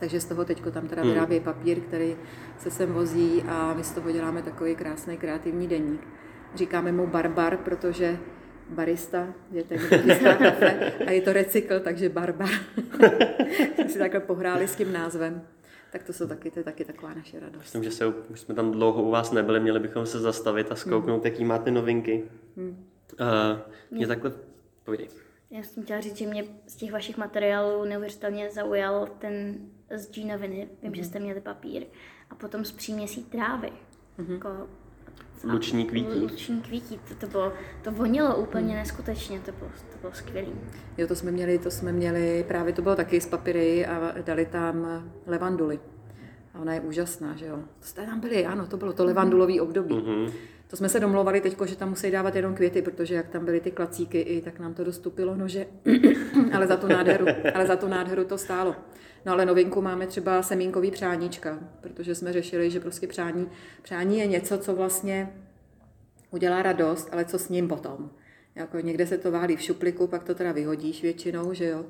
Takže z toho teďko tam teda vyrábějí papír, který se sem vozí a my z toho děláme takový krásný kreativní deník. Říkáme mu Barbar, protože barista je ten, kdo chystá kafe a je to recykl, takže Barbar. Si takhle pohráli s tím názvem. Tak to jsou taky, to je taky taková naše radost. Myslím, že se, už jsme tam dlouho u vás nebyli, měli bychom se zastavit a zkouknout, mm. jaký máte novinky. Mm. Uh, mě mm. takhle, povídej. Já jsem chtěla říct, že mě z těch vašich materiálů neuvěřitelně zaujal ten z G noviny. Vím, mm. že jste měli papír a potom z příměsí trávy. Mm-hmm. Jako, luční kvítí. Luční kvítí, to, to, bylo, to vonilo úplně neskutečně, to bylo, to bylo skvělý. Jo, to jsme měli, to jsme měli, právě to bylo taky z papíry a dali tam levanduly. A ona je úžasná, že jo. To jste tam byli, ano, to bylo to levandulový období. Mm-hmm. To jsme se domlouvali teďko, že tam musí dávat jenom květy, protože jak tam byly ty klacíky, i tak nám to dostupilo nože, ale za tu nádheru, ale za tu nádheru to stálo. No ale novinku máme třeba semínkový přáníčka, protože jsme řešili, že prostě přání, přání je něco, co vlastně udělá radost, ale co s ním potom. Jako někde se to válí v šupliku, pak to teda vyhodíš většinou, že jo.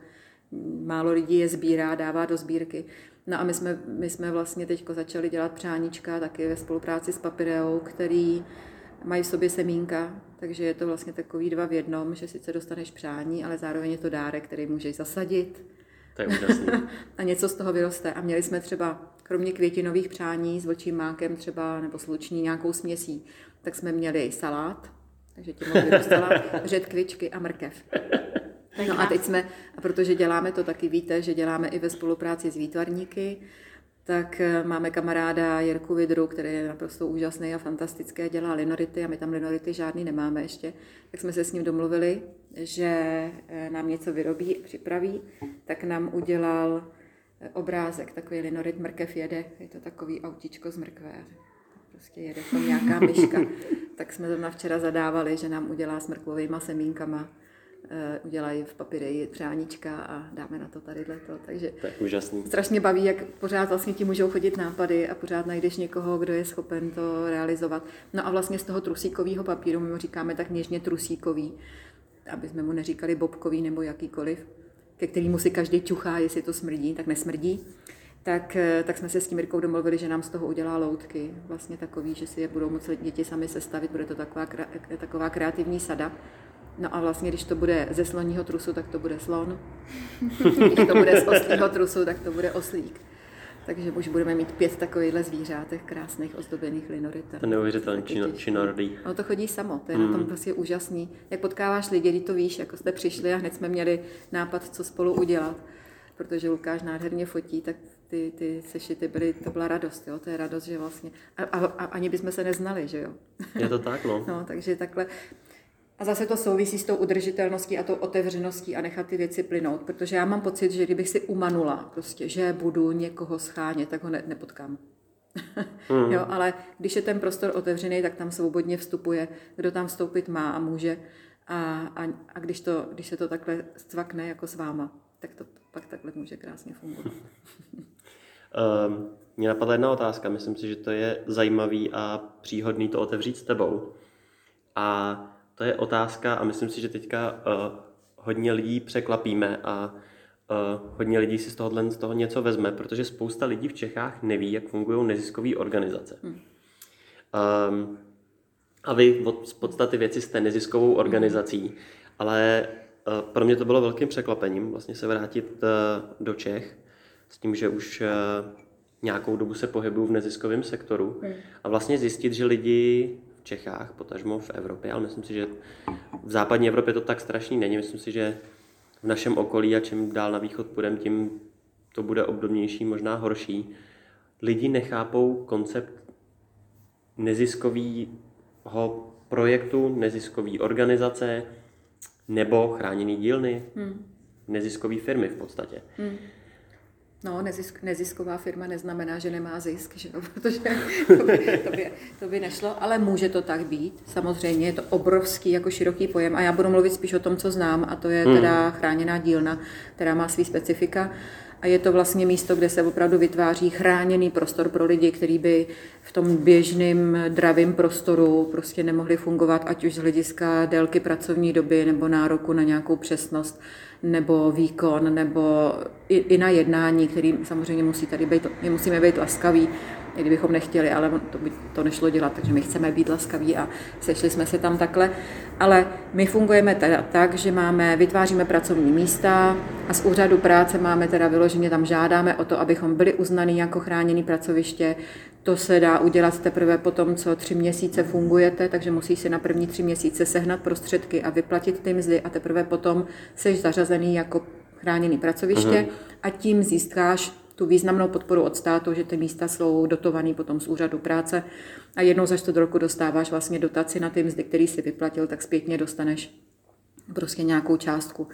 Málo lidí je sbírá, dává do sbírky. No a my jsme, my jsme vlastně teďko začali dělat přáníčka taky ve spolupráci s Papireou, který mají v sobě semínka, takže je to vlastně takový dva v jednom, že sice dostaneš přání, ale zároveň je to dárek, který můžeš zasadit. To je úžasné. A něco z toho vyroste. A měli jsme třeba, kromě květinových přání s vlčím mákem třeba, nebo sluční nějakou směsí, tak jsme měli i salát, takže tím vyrostala řetkvičky a mrkev. No a teď jsme, a protože děláme to taky, víte, že děláme i ve spolupráci s výtvarníky, tak máme kamaráda Jirku Vidru, který je naprosto úžasný a fantastický a dělá linority a my tam linority žádný nemáme ještě. Tak jsme se s ním domluvili, že nám něco vyrobí, připraví, tak nám udělal obrázek, takový linorit Mrkev jede, je to takový autíčko z mrkve. Prostě jede tam nějaká myška. Tak jsme zrovna včera zadávali, že nám udělá s mrkvovýma semínkama. Udělají v papíry přáníčka a dáme na to tadyhleto. Takže tak úžasný. Strašně baví, jak pořád vlastně ti můžou chodit nápady a pořád najdeš někoho, kdo je schopen to realizovat. No a vlastně z toho trusíkového papíru, my mu říkáme tak něžně trusíkový, aby jsme mu neříkali bobkový nebo jakýkoliv, ke kterému si každý ťuchá, jestli to smrdí, tak nesmrdí. Tak, tak jsme se s tím Mirkou domluvili, že nám z toho udělá loutky. Vlastně takový, že si je budou moci děti sami sestavit, bude to taková, taková kreativní sada. No a vlastně, když to bude ze sloního trusu, tak to bude slon. Když to bude z oslího trusu, tak to bude oslík. Takže už budeme mít pět takovýchhle zvířátek krásných, ozdobených linorita. To je neuvěřitelné činorodý. No to chodí samo, to je mm. na tom prostě úžasný. Jak potkáváš lidi, když to víš, jako jste přišli a hned jsme měli nápad, co spolu udělat. Protože Lukáš nádherně fotí, tak ty, ty sešity byly, to byla radost, jo, to je radost, že vlastně. A, a, a ani bychom se neznali, že jo. Je to tak, no. No, takže takhle. A zase to souvisí s tou udržitelností a tou otevřeností a nechat ty věci plynout, protože já mám pocit, že kdybych si umanula, prostě, že budu někoho schánět, tak ho ne- nepotkám. Mm. Jo, ale když je ten prostor otevřený, tak tam svobodně vstupuje, kdo tam vstoupit má a může. A, a, a když, to, když se to takhle cvakne jako s váma, tak to pak takhle může krásně fungovat. um, mě napadla jedna otázka, myslím si, že to je zajímavý a příhodný to otevřít s tebou. A to je otázka a myslím si, že teďka uh, hodně lidí překlapíme a uh, hodně lidí si z tohohle z toho něco vezme, protože spousta lidí v Čechách neví, jak fungují neziskové organizace. Hmm. Um, a vy od, z podstaty věci jste neziskovou organizací, hmm. ale uh, pro mě to bylo velkým překvapením vlastně se vrátit uh, do Čech s tím, že už uh, nějakou dobu se pohybuju v neziskovém sektoru hmm. a vlastně zjistit, že lidi v Čechách, potažmo v Evropě, ale myslím si, že v západní Evropě to tak strašný není. Myslím si, že v našem okolí a čím dál na východ půjdem, tím to bude obdobnější, možná horší. Lidi nechápou koncept neziskového projektu, neziskové organizace nebo chráněný dílny, hmm. neziskové firmy v podstatě. Hmm. No, nezisk, nezisková firma neznamená, že nemá zisk, že jo? Protože to by, to, by, to by nešlo, ale může to tak být. Samozřejmě je to obrovský, jako široký pojem a já budu mluvit spíš o tom, co znám a to je teda chráněná dílna, která má svý specifika a je to vlastně místo, kde se opravdu vytváří chráněný prostor pro lidi, který by v tom běžným dravým prostoru prostě nemohli fungovat, ať už z hlediska délky pracovní doby nebo nároku na nějakou přesnost nebo výkon, nebo i, i na jednání, který samozřejmě musí tady být, my musíme být laskaví, i kdybychom nechtěli, ale to by to nešlo dělat, takže my chceme být laskaví a sešli jsme se tam takhle. Ale my fungujeme teda tak, že máme, vytváříme pracovní místa a z úřadu práce máme teda vyloženě, tam žádáme o to, abychom byli uznaný jako chráněný pracoviště. To se dá udělat teprve po tom, co tři měsíce fungujete, takže musíš si na první tři měsíce sehnat prostředky a vyplatit ty mzdy a teprve potom seš zařazený jako chráněný pracoviště. Aha. A tím získáš tu významnou podporu od státu, že ty místa jsou dotované potom z úřadu práce a jednou za čtvrt roku dostáváš vlastně dotaci na ty mzdy, který si vyplatil, tak zpětně dostaneš prostě nějakou částku.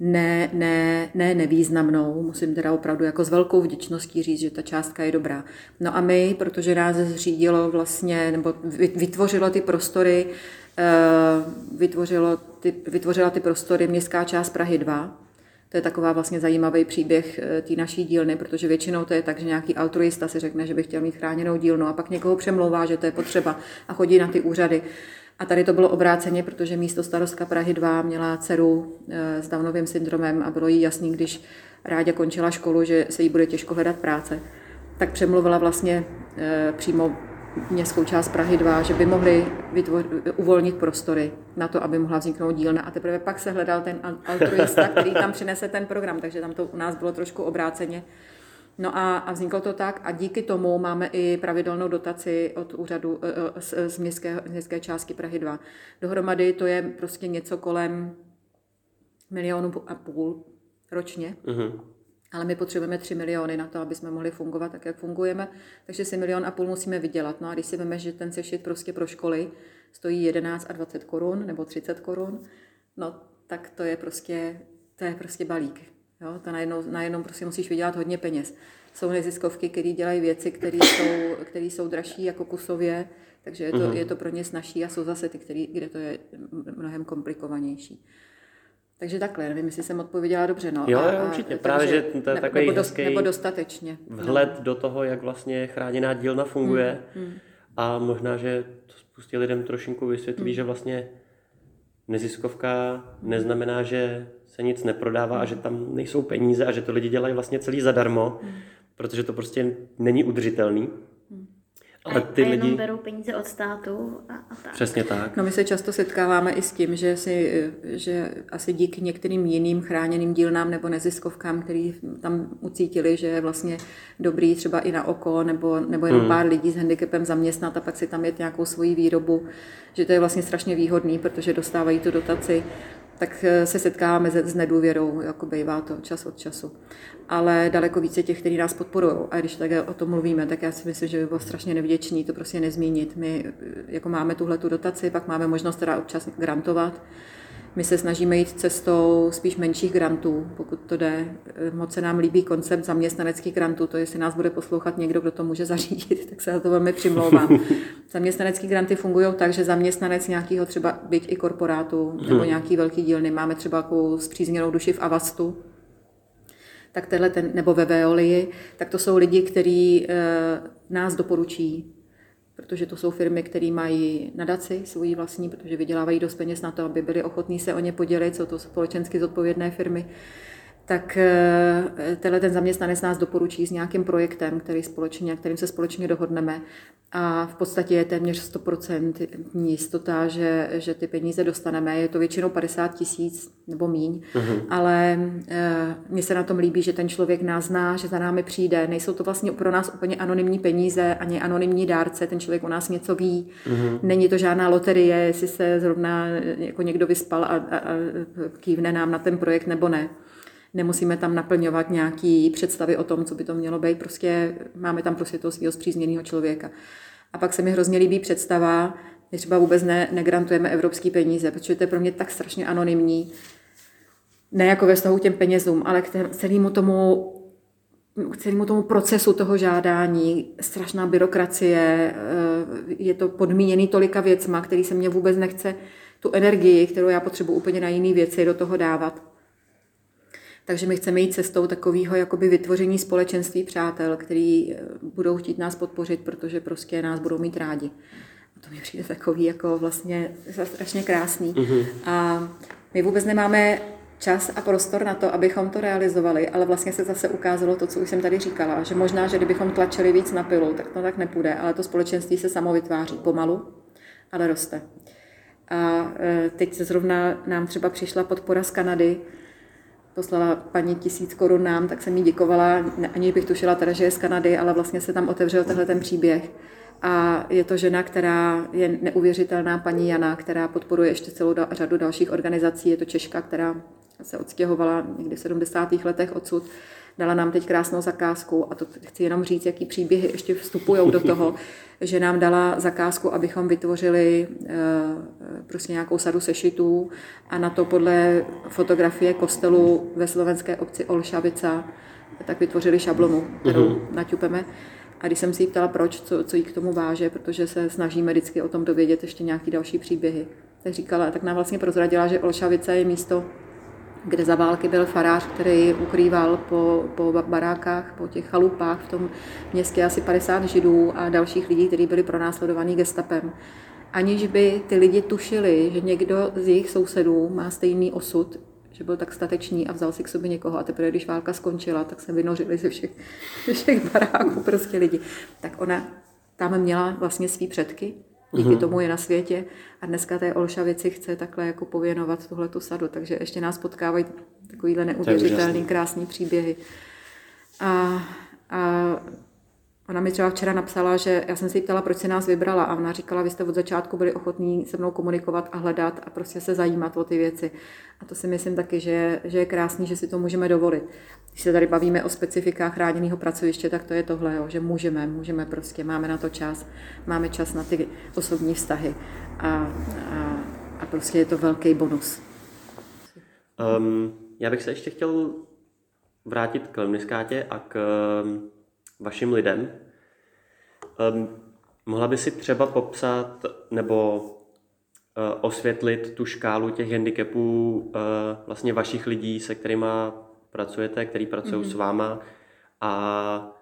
Ne, ne, ne nevýznamnou, musím teda opravdu jako s velkou vděčností říct, že ta částka je dobrá. No a my, protože nás zřídilo vlastně, nebo vytvořilo ty prostory, vytvořilo ty, vytvořila ty prostory městská část Prahy dva. To je taková vlastně zajímavý příběh té naší dílny, protože většinou to je tak, že nějaký altruista si řekne, že by chtěl mít chráněnou dílnu a pak někoho přemlouvá, že to je potřeba a chodí na ty úřady. A tady to bylo obráceně, protože místo starostka Prahy dva měla dceru s Downovým syndromem a bylo jí jasný, když Ráďa končila školu, že se jí bude těžko hledat práce. Tak přemluvila vlastně přímo městskou část Prahy dva, že by mohli vytvoř- uvolnit prostory na to, aby mohla vzniknout dílna. A teprve pak se hledal ten altruista, který tam přinese ten program, takže tam to u nás bylo trošku obráceně. No a, a vzniklo to tak a díky tomu máme i pravidelnou dotaci od úřadu z, z, městské, z městské části Prahy dva. Dohromady to je prostě něco kolem milionu a půl ročně, uh-huh. ale my potřebujeme tři miliony na to, aby jsme mohli fungovat tak, jak fungujeme, takže si milion a půl musíme vydělat. No a když si vemeš, že ten sešit prostě pro školy stojí jedenáct a dvacet korun nebo třicet korun, no tak to je prostě, to je prostě balík. Jo, to najednou, najednou prostě musíš vydělat hodně peněz. Jsou neziskovky, které dělají věci, které jsou, které jsou dražší jako kusově, takže je to, mm-hmm. je to pro ně snažší a jsou zase ty, který, kde to je mnohem komplikovanější. Takže takhle, nevím, jestli jsem odpověděla dobře. No. Jo, jo, určitě. A, Právě, takže, že to je takový nebo, dost, nebo dostatečně. Vhled no. do toho, jak vlastně chráněná dílna funguje mm-hmm. a možná, že to spoustě lidem trošinku vysvětlí, mm-hmm. že vlastně neziskovka neznamená, že se nic neprodává a že tam nejsou peníze a že to lidi dělají vlastně celý zadarmo, hmm. protože to prostě není udržitelný. Hmm. Ale ty a jenom lidi berou peníze od státu a, a tak. Přesně tak. No my se často setkáváme i s tím, že, si, že asi díky některým jiným chráněným dílnám nebo neziskovkám, který tam ucítili, že je vlastně dobrý třeba i na oko nebo, nebo jenom hmm. pár lidí s handicapem zaměstnat a pak si tam jet nějakou svoji výrobu, že to je vlastně strašně výhodný, protože dostávají tu dotaci, tak se setkáváme s nedůvěrou, jako bývá to čas od času. Ale daleko více těch, kteří nás podporují. A když tak o tom mluvíme, tak já si myslím, že by bylo strašně nevděčný to prostě nezmínit. My jako máme tuhle tu dotaci, pak máme možnost teda občas grantovat. My se snažíme jít cestou spíš menších grantů, pokud to jde. Moc se nám líbí koncept zaměstnaneckých grantů, to jestli nás bude poslouchat někdo, kdo to může zařídit, tak se na to velmi přimlouvám. Zaměstnanecké granty fungují tak, že zaměstnanec nějakého třeba byť i korporátu hmm. nebo nějaký velký dílny, máme třeba jako spřízněnou duši v Avastu, tak tenhle ten, nebo ve Veolii, tak to jsou lidi, kteří e, nás doporučí, protože to jsou firmy, které mají nadaci svoji vlastní, protože vydělávají dost peněz na to, aby byli ochotní se o ně podělit, jsou to společensky zodpovědné firmy, tak tenhle ten zaměstnanec nás doporučí s nějakým projektem, který společně, kterým se společně dohodneme a v podstatě je téměř sto procent jistota, že, že ty peníze dostaneme. Je to většinou padesát tisíc nebo míň, uh-huh. ale e, mně se na tom líbí, že ten člověk nás zná, že za námi přijde. Nejsou to vlastně pro nás úplně anonymní peníze, ani anonymní dárce, ten člověk o nás něco ví. Uh-huh. Není to žádná loterie, jestli se zrovna jako někdo vyspal a, a, a kývne nám na ten projekt nebo ne. Nemusíme tam naplňovat nějaké představy o tom, co by to mělo být. Prostě máme tam prostě toho svého spřízněného člověka. A pak se mi hrozně líbí představa, že třeba vůbec ne, negrantujeme evropské peníze, protože to je pro mě tak strašně anonymní. Ne jako ve vztahu k těm penězům, ale k celému tomu, k celému tomu procesu toho žádání, strašná byrokracie, je to podmíněný tolika věcma, který se mě vůbec nechce tu energii, kterou já potřebuji úplně na jiné věci, do toho dávat. Takže my chceme jít cestou takového jakoby vytvoření společenství přátel, který budou chtít nás podpořit, protože prostě nás budou mít rádi. A to mi přijde takový jako vlastně strašně krásný. Mm-hmm. A my vůbec nemáme čas a prostor na to, abychom to realizovali, ale vlastně se zase ukázalo to, co už jsem tady říkala, že možná, že kdybychom tlačili víc na pilu, tak to tak nepůjde, ale to společenství se samo vytváří pomalu, ale roste. A teď se zrovna nám třeba přišla podpora z Kanady, poslala paní tisíc korun nám, tak jsem jí děkovala, aniž bych tušila teda, že je z Kanady, ale vlastně se tam otevřel tenhle ten příběh. A je to žena, která je neuvěřitelná, paní Jana, která podporuje ještě celou da- řadu dalších organizací, je to Češka, která jsem se odstěhovala někdy v sedmdesátých letech odsud, dala nám teď krásnou zakázku, a to chci jenom říct, jaký příběhy ještě vstupujou do toho, že nám dala zakázku, abychom vytvořili e, prostě nějakou sadu sešitů a na to podle fotografie kostelu ve slovenské obci Olšavice tak vytvořili šablonu, kterou uhum. naťupeme. A když jsem si ji ptala, proč, co, co jí k tomu váže, protože se snažíme vždycky o tom dovědět ještě nějaký další příběhy. Tak říkala, tak nám vlastně prozradila, že Olšavice je místo, kde za války byl farář, který ukrýval po, po barákách, po těch chalupách v tom městě asi padesát židů a dalších lidí, kteří byli pronásledovaní gestapem. Aniž by ty lidi tušili, že někdo z jejich sousedů má stejný osud, že byl tak statečný a vzal si k sobě někoho, a teprve, když válka skončila, tak se vynořili ze všech, všech baráků prostě lidi. Tak ona tam měla vlastně svý předky, díky tomu je na světě, a dneska té Olšavici chce takhle jako pověnovat tuhletu sadu, takže ještě nás potkávají takovýhle neuvěřitelný, krásný příběhy. A, a ona mi třeba včera napsala, že já jsem si ptala, proč se nás vybrala, a ona říkala, vy jste od začátku byli ochotní se mnou komunikovat a hledat a prostě se zajímat o ty věci. A to si myslím taky, že, že je krásný, že si to můžeme dovolit. Když se tady bavíme o specifikách chráněného pracoviště, tak to je tohle, jo, že můžeme, můžeme prostě, máme na to čas, máme čas na ty osobní vztahy a, a, a prostě je to velký bonus. Um, já bych se ještě chtěl vrátit k Lemniskádě a k vašim lidem. Um, mohla by si třeba popsat nebo uh, osvětlit tu škálu těch handicapů uh, vlastně vašich lidí, se kterými pracujete, který pracují mm-hmm. s váma, a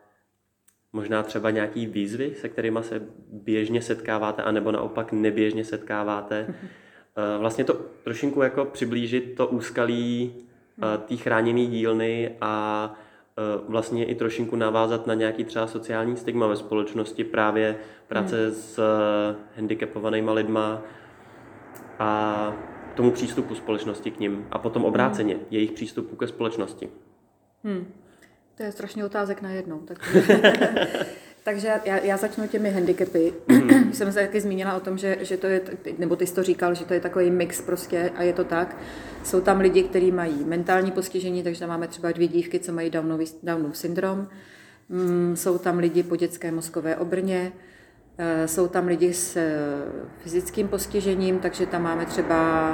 možná třeba nějaký výzvy, se kterými se běžně setkáváte, anebo naopak neběžně setkáváte. Mm-hmm. Uh, vlastně to trošinku jako přiblížit to úskalí uh, té chráněné dílny a vlastně i trošinku navázat na nějaký třeba sociální stigma ve společnosti, právě práce hmm. s handicapovanýma lidma a tomu přístupu společnosti k nim a potom obráceně hmm. jejich přístupu ke společnosti. Hmm. To je strašně otázek najednou. Tak... Takže já, já začnu těmi handicapy. Hmm. Jsem se taky zmínila o tom, že, že to je, nebo ty jsi to říkal, že to je takový mix prostě, a je to tak. Jsou tam lidi, kteří mají mentální postižení, takže tam máme třeba dvě dívky, co mají Downův, Downův syndrom. Mm, jsou tam lidi po dětské mozkové obrně. E, jsou tam lidi s e, fyzickým postižením, takže tam máme třeba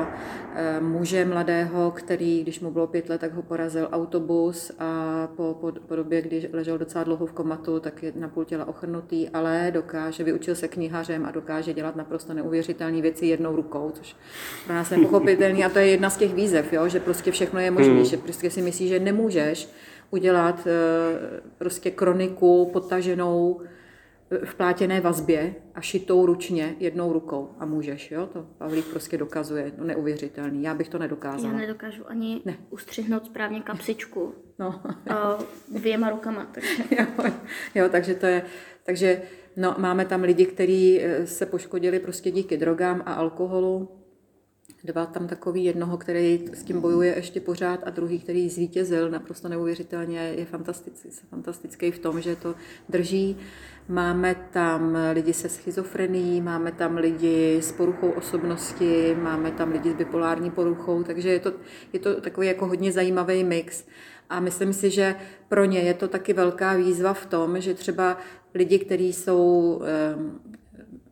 e, muže mladého, který, když mu bylo pět let, tak ho porazil autobus a po, po, po době, když ležel docela dlouho v komatu, tak je na půl těla ochrnutý, ale dokáže, vyučil se knihařem a dokáže dělat naprosto neuvěřitelné věci jednou rukou, což pro nás je nepochopitelný, a to je jedna z těch výzev, jo? Že prostě všechno je možné, mm. že prostě si myslíš, že nemůžeš udělat e, prostě kroniku potaženou v plátěné vazbě a šitou ručně jednou rukou, a můžeš, jo, to Pavlík prostě dokazuje, no neuvěřitelný, já bych to nedokázala. Já nedokážu ani ne. ustřihnout správně kapsičku no. dvěma rukama. Takže. Jo, jo, takže to je, takže no, máme tam lidi, kteří se poškodili prostě díky drogám a alkoholu, dva tam takový, jednoho, který s tím bojuje ještě pořád, a druhý, který zvítězil naprosto neuvěřitelně, je fantastický, fantastický v tom, že to drží. Máme tam lidi se schizofrenií, máme tam lidi s poruchou osobnosti, máme tam lidi s bipolární poruchou, takže je to, je to takový jako hodně zajímavý mix. A myslím si, že pro ně je to taky velká výzva v tom, že třeba lidi, kteří jsou um,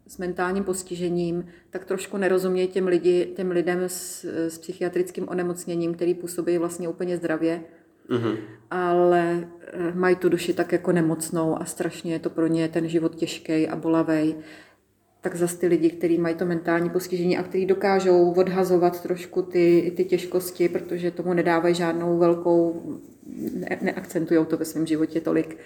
s mentálním postižením, tak trošku nerozumějí těm, lidi, těm lidem s, s psychiatrickým onemocněním, který působí vlastně úplně zdravě, mm-hmm. ale mají tu duši tak jako nemocnou a strašně je to pro ně ten život těžký a bolavej. Tak zase ty lidi, kteří mají to mentální postižení a kteří dokážou odhazovat trošku ty, ty těžkosti, protože tomu nedávají žádnou velkou, ne, neakcentují to ve svém životě tolik,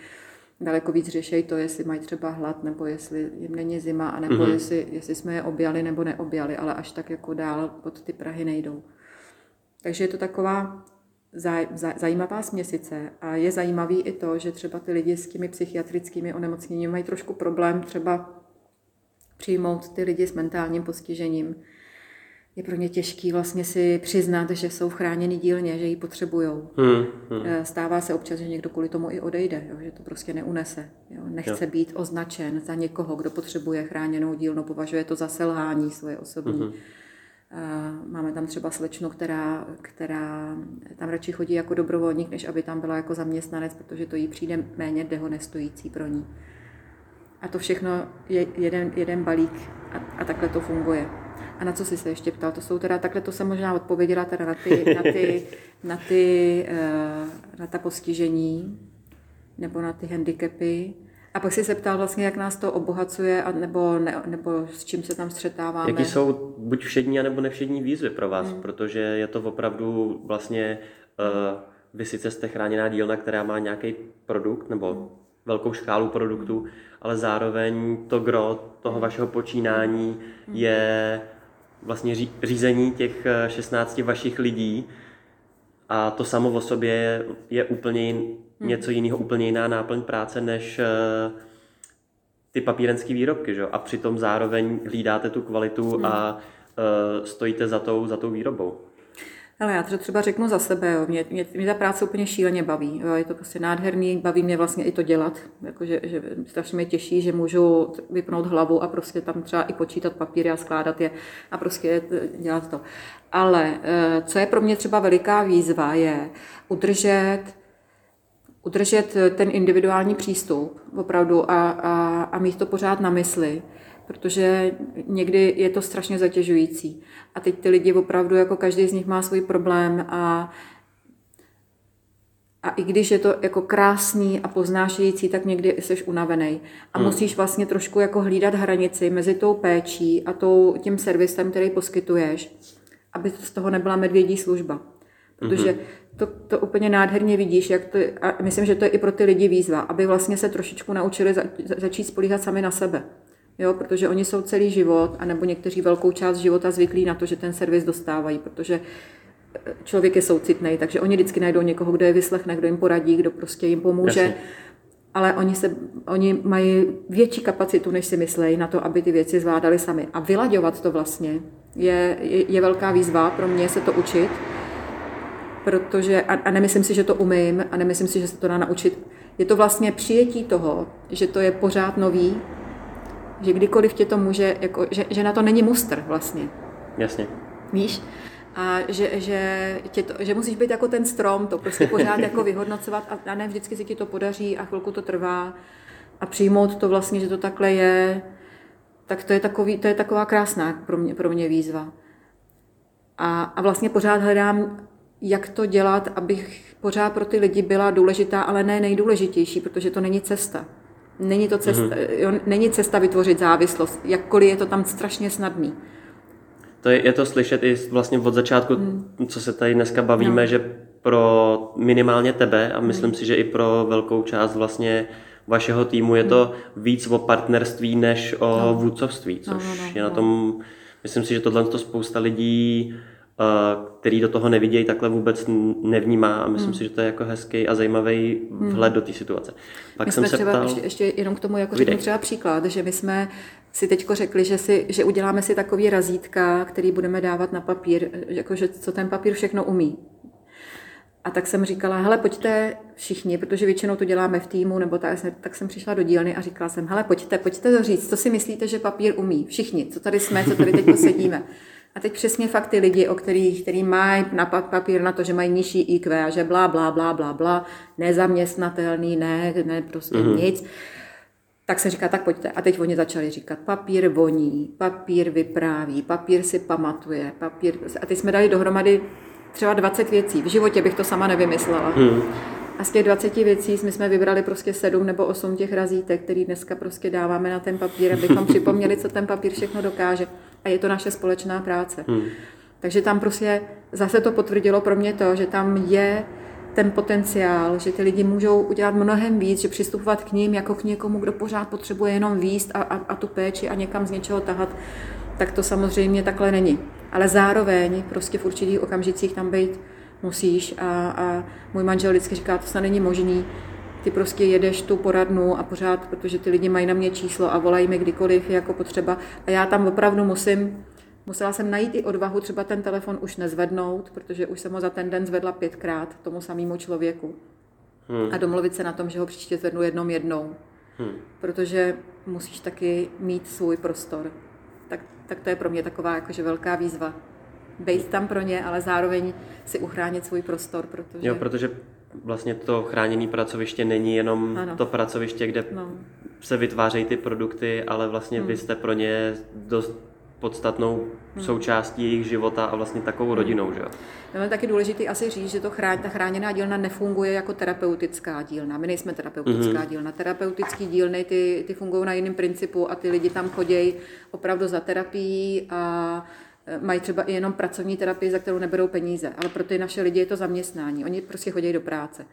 daleko víc řešejí to, jestli mají třeba hlad, nebo jestli jim není zima, anebo mm-hmm. jestli, jestli jsme je objali nebo neobjali, ale až tak jako dál pod ty prahy nejdou. Takže je to taková zaj, zaj, zajímavá směsice, a je zajímavý i to, že třeba ty lidi s těmi psychiatrickými onemocněními mají trošku problém třeba přijmout ty lidi s mentálním postižením. Je pro ně těžký vlastně si přiznat, že jsou v chráněný dílně, že ji potřebujou. Hmm, hmm. Stává se občas, že někdo kvůli tomu i odejde, jo, že to prostě neunese. Jo. Nechce jo. být označen za někoho, kdo potřebuje chráněnou dílnu, považuje to za selhání svoje osobní. Hmm. Máme tam třeba slečnu, která, která tam radši chodí jako dobrovolník, než aby tam byla jako zaměstnanec, protože to jí přijde méně dehonestující pro ní. A to všechno je jeden, jeden balík a, a takhle to funguje. A na co jsi se ještě ptal? To jsou teda, takhle to jsem možná odpověděla teda na ty, na ty, na ty, na ta postižení nebo na ty handicapy. A pak jsi se ptal vlastně, jak nás to obohacuje, a nebo, ne, nebo s čím se tam střetáváme. Jaký jsou buď všední, anebo nevšední výzvy pro vás, hmm. protože je to opravdu vlastně, uh, vy sice jste chráněná dílna, která má nějaký produkt nebo hmm. velkou škálu produktů, ale zároveň to gro toho vašeho počínání hmm. je vlastně ří, řízení těch šestnácti vašich lidí a to samo o sobě je, je úplně jiný. Hmm. Něco jiného, úplně jiná náplň práce než uh, ty papírenské výrobky, že? A přitom zároveň hlídáte tu kvalitu hmm. a uh, stojíte za tou, za tou výrobou. Ale já to třeba řeknu za sebe, jo. Mě, mě, mě ta práce úplně šíleně baví, jo. Je to prostě nádherný, baví mě vlastně i to dělat, jakože, že strašně mě těší, že můžu vypnout hlavu a prostě tam třeba i počítat papíry a skládat je a prostě dělat to. Ale uh, co je pro mě třeba veliká výzva, je udržet udržet ten individuální přístup opravdu a, a, a mít to pořád na mysli, protože někdy je to strašně zatěžující. A teď ty lidi opravdu, jako každý z nich má svůj problém a, a i když je to jako krásný a poznášející, tak někdy jsi unavený. A hmm. musíš vlastně trošku jako hlídat hranici mezi tou péčí a tou, tím servisem, který poskytuješ, aby z toho nebyla medvědí služba. Protože to, to úplně nádherně vidíš, jak to, a myslím, že to je i pro ty lidi výzva, aby vlastně se trošičku naučili za, za, začít spolíhat sami na sebe. Jo, protože oni jsou celý život, anebo někteří velkou část života zvyklí na to, že ten servis dostávají, protože člověk je soucitnej, takže oni vždycky najdou někoho, kdo je vyslechne, kdo jim poradí, kdo prostě jim pomůže. Jasně. Ale oni, se, oni mají větší kapacitu, než si myslejí na to, aby ty věci zvládali sami. A vylaďovat to vlastně je, je, je velká výzva pro mě se to učit. Protože, a, a nemyslím si, že to umím, a nemyslím si, že se to dá naučit. Je to vlastně přijetí toho, že to je pořád nový, že kdykoliv tě to může, jako, že, že na to není mustr vlastně. Jasně. Víš? A že, že, tě to, že musíš být jako ten strom, to prostě pořád jako vyhodnocovat a, a ne vždycky se ti to podaří a chvilku to trvá a přijmout to vlastně, že to takhle je, tak to je, takový, to je taková krásná pro mě, pro mě výzva. A, a vlastně pořád hledám, jak to dělat, abych pořád pro ty lidi byla důležitá, ale ne nejdůležitější, protože to není cesta. Není to cesta, mm-hmm. jo, není cesta vytvořit závislost, jakkoliv je to tam strašně snadný. To je, je to slyšet i vlastně od začátku, mm. co se tady dneska bavíme, no. že pro minimálně tebe a myslím mm. si, že i pro velkou část vlastně vašeho týmu je mm. to víc o partnerství než o no. vůdcovství, což no, no, no, je na tom, no. myslím si, že tohle to spousta lidí který do toho nevidějí, takhle vůbec nevnímá a myslím hmm. si, že to je jako hezký a zajímavý vhled do té situace. Pak my jsem se ptal... Ještě, ještě jenom k tomu jako řeknu třeba příklad, že my jsme si teďko řekli, že, si, že uděláme si takový razítka, který budeme dávat na papír, jako že co ten papír všechno umí. A tak jsem říkala, hele, pojďte všichni, protože většinou to děláme v týmu, nebo tak, tak jsem přišla do dílny a říkala jsem, hele, pojďte, pojďte říct, co si myslíte, že papír umí? Všichni, co tady jsme, co tady teď sedíme. A teď přesně fakt ty lidi, o kterých, který mají na papír na to, že mají nižší í kvé a že blá, blá, blá, blá, blá, nezaměstnatelný, ne, ne, prostě mm-hmm. nic, tak se říká, tak pojďte. A teď oni začali říkat, papír voní, papír vypráví, papír si pamatuje, papír... A teď jsme dali dohromady třeba dvacet věcí. V životě bych to sama nevymyslela. Mm. A z těch dvaceti věcí my jsme vybrali prostě sedm nebo osm těch razítek, který dneska prostě dáváme na ten papír, abychom připomněli, co ten papír všechno dokáže. A je to naše společná práce. Hmm. Takže tam prostě zase to potvrdilo pro mě to, že tam je ten potenciál, že ty lidi můžou udělat mnohem víc, že přistupovat k ním jako k někomu, kdo pořád potřebuje jenom výst a, a, a tu péči a někam z něčeho tahat, tak to samozřejmě takhle není. Ale zároveň prostě v určitých okamžicích tam být musíš a, a můj manžel vždycky říká, to snad není možný, ty prostě jedeš tu poradnu a pořád, protože ty lidi mají na mě číslo a volají mi kdykoliv jako potřeba a já tam opravdu musím, musela jsem najít i odvahu třeba ten telefon už nezvednout, protože už jsem ho za ten den zvedla pětkrát tomu samému člověku hmm. a domluvit se na tom, že ho příště zvednu jednou jednou, hmm. protože musíš taky mít svůj prostor, tak, tak to je pro mě taková jakože velká výzva. být tam pro ně, ale zároveň si uchránit svůj prostor, protože... Jo, protože vlastně to chráněné pracoviště není jenom ano. to pracoviště, kde no. se vytvářejí ty produkty, ale vlastně hmm. vy jste pro ně dost podstatnou hmm. součástí jejich života a vlastně takovou rodinou, že jo? No, je taky důležitý asi říct, že to chrán, ta chráněná dílna nefunguje jako terapeutická dílna. My nejsme terapeutická mm-hmm. dílna. Terapeutický dílny, ty, ty fungují na jiném principu a ty lidi tam chodějí opravdu za terapií a mají třeba i jenom pracovní terapii, za kterou neberou peníze. Ale pro ty naše lidi je to zaměstnání. Oni prostě chodí do práce.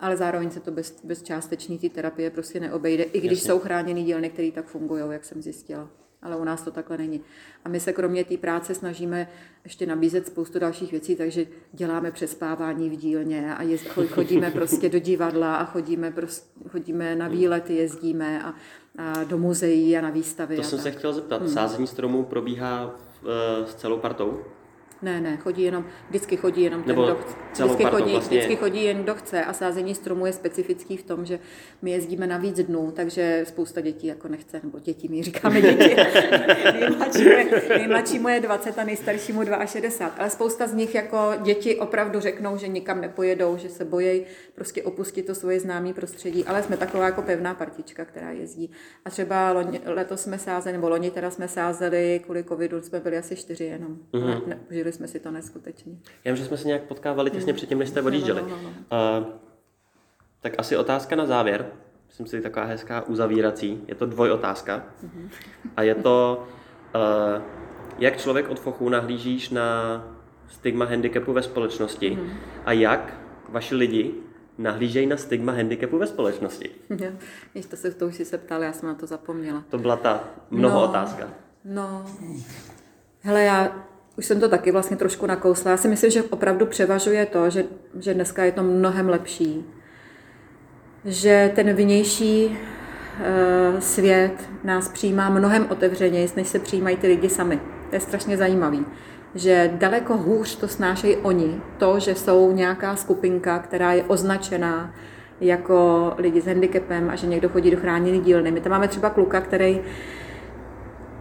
Ale zároveň se to bez, bez částečný ty terapie prostě neobejde, i když Jasně. jsou chráněné dílny, které tak fungují, jak jsem zjistila. Ale u nás to takhle není. A my se kromě té práce snažíme ještě nabízet spoustu dalších věcí, takže děláme přespávání v dílně a jezd, chodíme prostě do divadla a chodíme, prost, chodíme na výlety, jezdíme a, a do muzeí a na výstavy. To jsem tak. se chtěl zeptat. Hmm. Sázení stromů probíhá e, s celou partou? Ne, ne, chodí jenom, vždycky chodí jenom ten, kdo chce. Vždycky, vlastně... vždycky chodí jen kdo chce a sázení stromů je specifický v tom, že my jezdíme na víc dnů, takže spousta dětí jako nechce, nebo děti, my říkáme děti, nejmladšímu je dvacet a nejstaršímu šedesát dva, ale spousta z nich jako děti opravdu řeknou, že nikam nepojedou, že se bojí prostě opustit to svoje známé prostředí, ale jsme taková jako pevná partička, která jezdí. A třeba loni, letos jsme sázeli, nebo loni teda jsme sázeli, kvůli covidu jsme byli asi čtyři jenom, mm-hmm. ne, ne, jsme si to neskutečně. Já vím, že jsme se nějak potkávali těsně mm. předtím, než jste odjížděli. No, no, no, no. Uh, tak asi otázka na závěr. Myslím si, taková hezká uzavírací. Je to dvojotázka. Mm-hmm. A je to, uh, jak člověk od fochů nahlížíš na stigma handicapu ve společnosti mm. a jak vaši lidi nahlížejí na stigma handicapu ve společnosti? Jo. Když to se v tom si se ptali, já jsem na to zapomněla. To byla ta mnoho no, otázka. No, hele, já už jsem to taky vlastně trošku nakousla. Já si myslím, že opravdu převažuje to, že, že dneska je to mnohem lepší. Že ten vnější e, svět nás přijímá mnohem otevřeněji, než se přijímají ty lidi sami. To je strašně zajímavý. Že daleko hůř to snášejí oni. To, že jsou nějaká skupinka, která je označená jako lidi s handicapem a že někdo chodí do chráněné dílny. My tam máme třeba kluka, který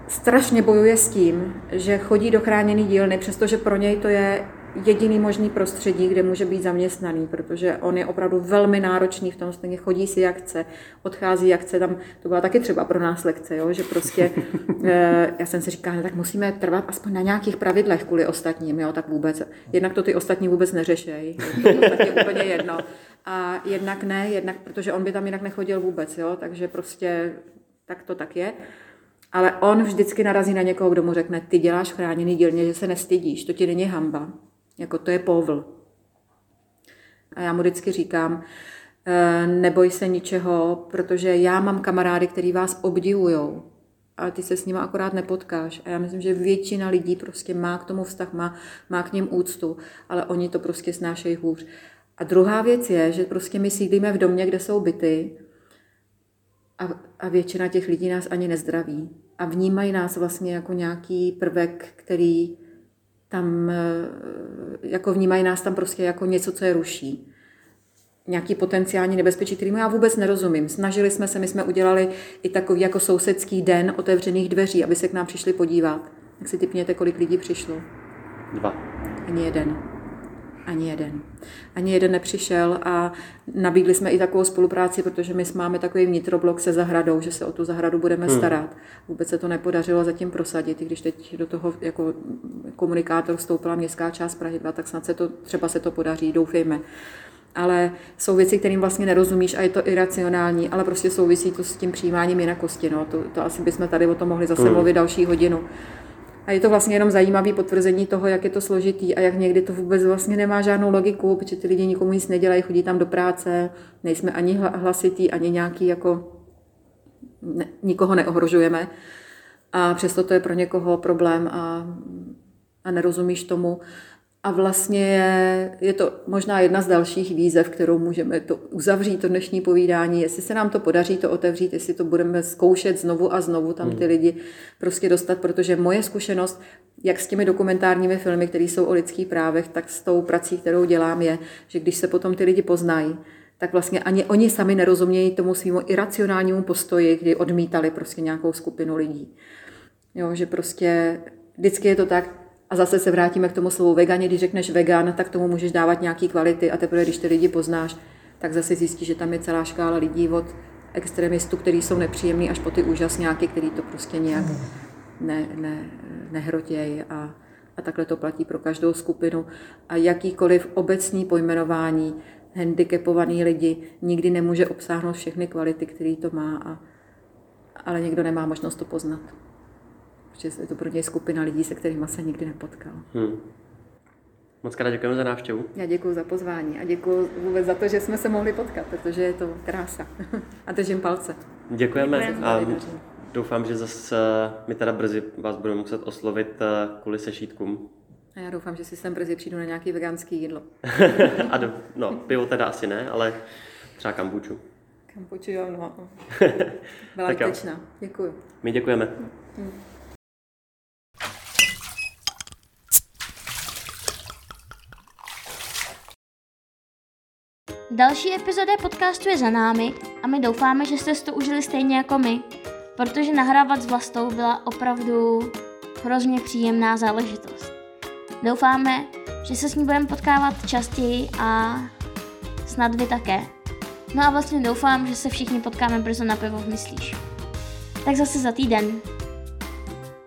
strašně bojuje s tím, že chodí do chráněné dílny, přestože pro něj to je jediný možný prostředí, kde může být zaměstnaný, protože on je opravdu velmi náročný v tom stejně, chodí si jak chce, odchází jak chce, tam to byla taky třeba pro nás lekce, jo? Že prostě, e, já jsem si říkala, ne, tak musíme trvat aspoň na nějakých pravidlech kvůli ostatním, jo? Tak vůbec, jednak to ty ostatní vůbec neřešejí, tak je úplně jedno, a jednak ne, jednak, protože on by tam jinak nechodil vůbec, jo? Takže prostě tak to tak je. Ale on vždycky narazí na někoho, kdo mu řekne, ty děláš v chráněný dílně, že se nestydíš, to ti není hamba, jako to je povl. A já mu vždycky říkám, neboj se ničeho, protože já mám kamarády, který vás obdivujou, ale ty se s nima akorát nepotkáš. A já myslím, že většina lidí prostě má k tomu vztah, má, má k nim úctu, ale oni to prostě snášejí hůř. A druhá věc je, že prostě my sídlíme v domě, kde jsou byty, A, a většina těch lidí nás ani nezdraví. A vnímají nás vlastně jako nějaký prvek, který tam, jako vnímají nás tam prostě jako něco, co je ruší. Nějaký potenciální nebezpečí, kterým já vůbec nerozumím. Snažili jsme se, my jsme udělali i takový jako sousedský den otevřených dveří, aby se k nám přišli podívat. Tak si tipněte, kolik lidí přišlo? Dva. Ani jeden. Ani jeden. Ani jeden nepřišel a nabídli jsme i takovou spolupráci, protože my máme takový vnitroblok se zahradou, že se o tu zahradu budeme hmm. starat. Vůbec se to nepodařilo zatím prosadit, i když teď do toho jako komunikátor vstoupila městská část Prahy dva, tak snad se to, třeba se to podaří, doufejme. Ale jsou věci, kterým vlastně nerozumíš a je to iracionální, ale prostě souvisí to s tím přijímáním jinakosti. No. To, to asi bychom tady o tom mohli zase hmm. mluvit další hodinu. A je to vlastně jenom zajímavé potvrzení toho, jak je to složitý a jak někdy to vůbec vlastně nemá žádnou logiku, protože ty lidi nikomu nic nedělají, chodí tam do práce, nejsme ani hlasitý, ani nějaký jako, ne, nikoho neohrožujeme. A přesto to je pro někoho problém a, a nerozumíš tomu. A vlastně je, je to možná jedna z dalších výzev, kterou můžeme to uzavřít, to dnešní povídání, jestli se nám to podaří to otevřít, jestli to budeme zkoušet znovu a znovu tam ty lidi prostě dostat, protože moje zkušenost, jak s těmi dokumentárními filmy, které jsou o lidských právech, tak s tou prací, kterou dělám, je, že když se potom ty lidi poznají, tak vlastně ani oni sami nerozumějí tomu svýmu iracionálnímu postoji, kdy odmítali prostě nějakou skupinu lidí. Jo, že prostě vždycky je to tak, A zase se vrátíme k tomu slovu vegan. Když řekneš vegan, tak tomu můžeš dávat nějaký kvality a teprve, když ty lidi poznáš, tak zase zjistíš, že tam je celá škála lidí od extremistů, kteří jsou nepříjemní, až po ty úžasňáky, který to prostě nějak ne, ne, nehrotějí. A, a takhle to platí pro každou skupinu. A jakýkoliv obecný pojmenování handicapovaný lidi nikdy nemůže obsáhnout všechny kvality, které to má, a, ale někdo nemá možnost to poznat. Protože je to pro něj skupina lidí, se kterými se nikdy nepotkal. Hmm. Moc krát děkujeme za návštěvu. Já děkuju za pozvání a děkuju vůbec za to, že jsme se mohli potkat, protože je to krása. A držím palce. Děkujeme. Děkujeme. A doufám, že zase my teda brzy vás budeme muset oslovit kvůli sešítkům. A já doufám, že si sem brzy přijdu na nějaké veganské jídlo. A do, no, pivo teda asi ne, ale třeba kombuču. Kombuču, jo, no. Byla výtečná. Děkuju. My děkujeme. Hmm. Další epizoda podcastu je za námi a my doufáme, že jste si to užili stejně jako my, protože nahrávat s Vlastou byla opravdu hrozně příjemná záležitost. Doufáme, že se s ní budeme potkávat častěji a snad vy také. No a vlastně doufám, že se všichni potkáme brzo na pivo v Myslíš. Tak zase za týden.